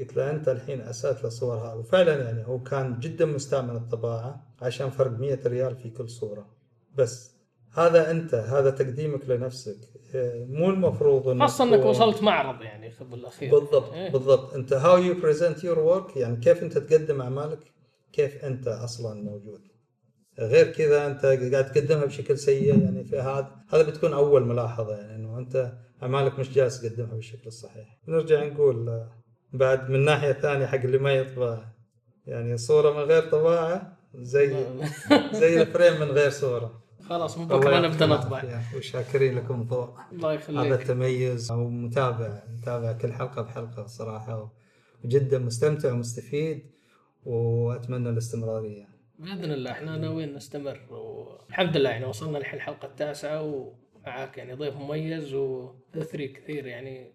قلت له أنت الحين أسأت للصور هذه، وفعلا يعني هو كان جدا مستعمل الطباعة عشان فرق مئة ريال في كل صورة. بس هذا أنت، هذا تقديمك لنفسك، مو المفروض إنك خاصة إنك وصلت معرض يعني في الأخير. بالضبط إيه؟ بالضبط. أنت how you present your work، يعني كيف أنت تقدم أعمالك، كيف أنت أصلا موجود. غير كذا أنت قاعد تقدمها بشكل سيء يعني، في هذا هذا بتكون أول ملاحظة يعني إنه أنت أعمالك مش جالس تقدمها بالشكل الصحيح. نرجع نقول بعد من ناحية ثانية حق اللي ما يطبع، يعني صورة من غير طباعة زي زي الفريم من غير صورة. خلاص من بكرة نبدأ نطبع. وشاكرين لكم ضوء. الله يخليك. هذا التميز، ومتابع متابع كل حلقة بحلقة صراحة، وجدا مستمتع ومستفيد، وأتمنى الاستمرارية. بإذن الله احنا ناويين نستمر، والحمد لله يعني وصلنا لحين الحلقة التاسعة ومعاك يعني ضيف مميز وثري كثير يعني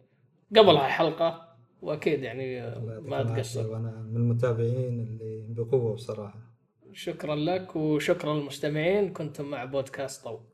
قبل هالحلقة، وأكيد يعني ما تقصر. وأنا من المتابعين اللي بقوة بصراحة. شكرا لك وشكرا للمستمعين، كنتم مع بودكاست طو.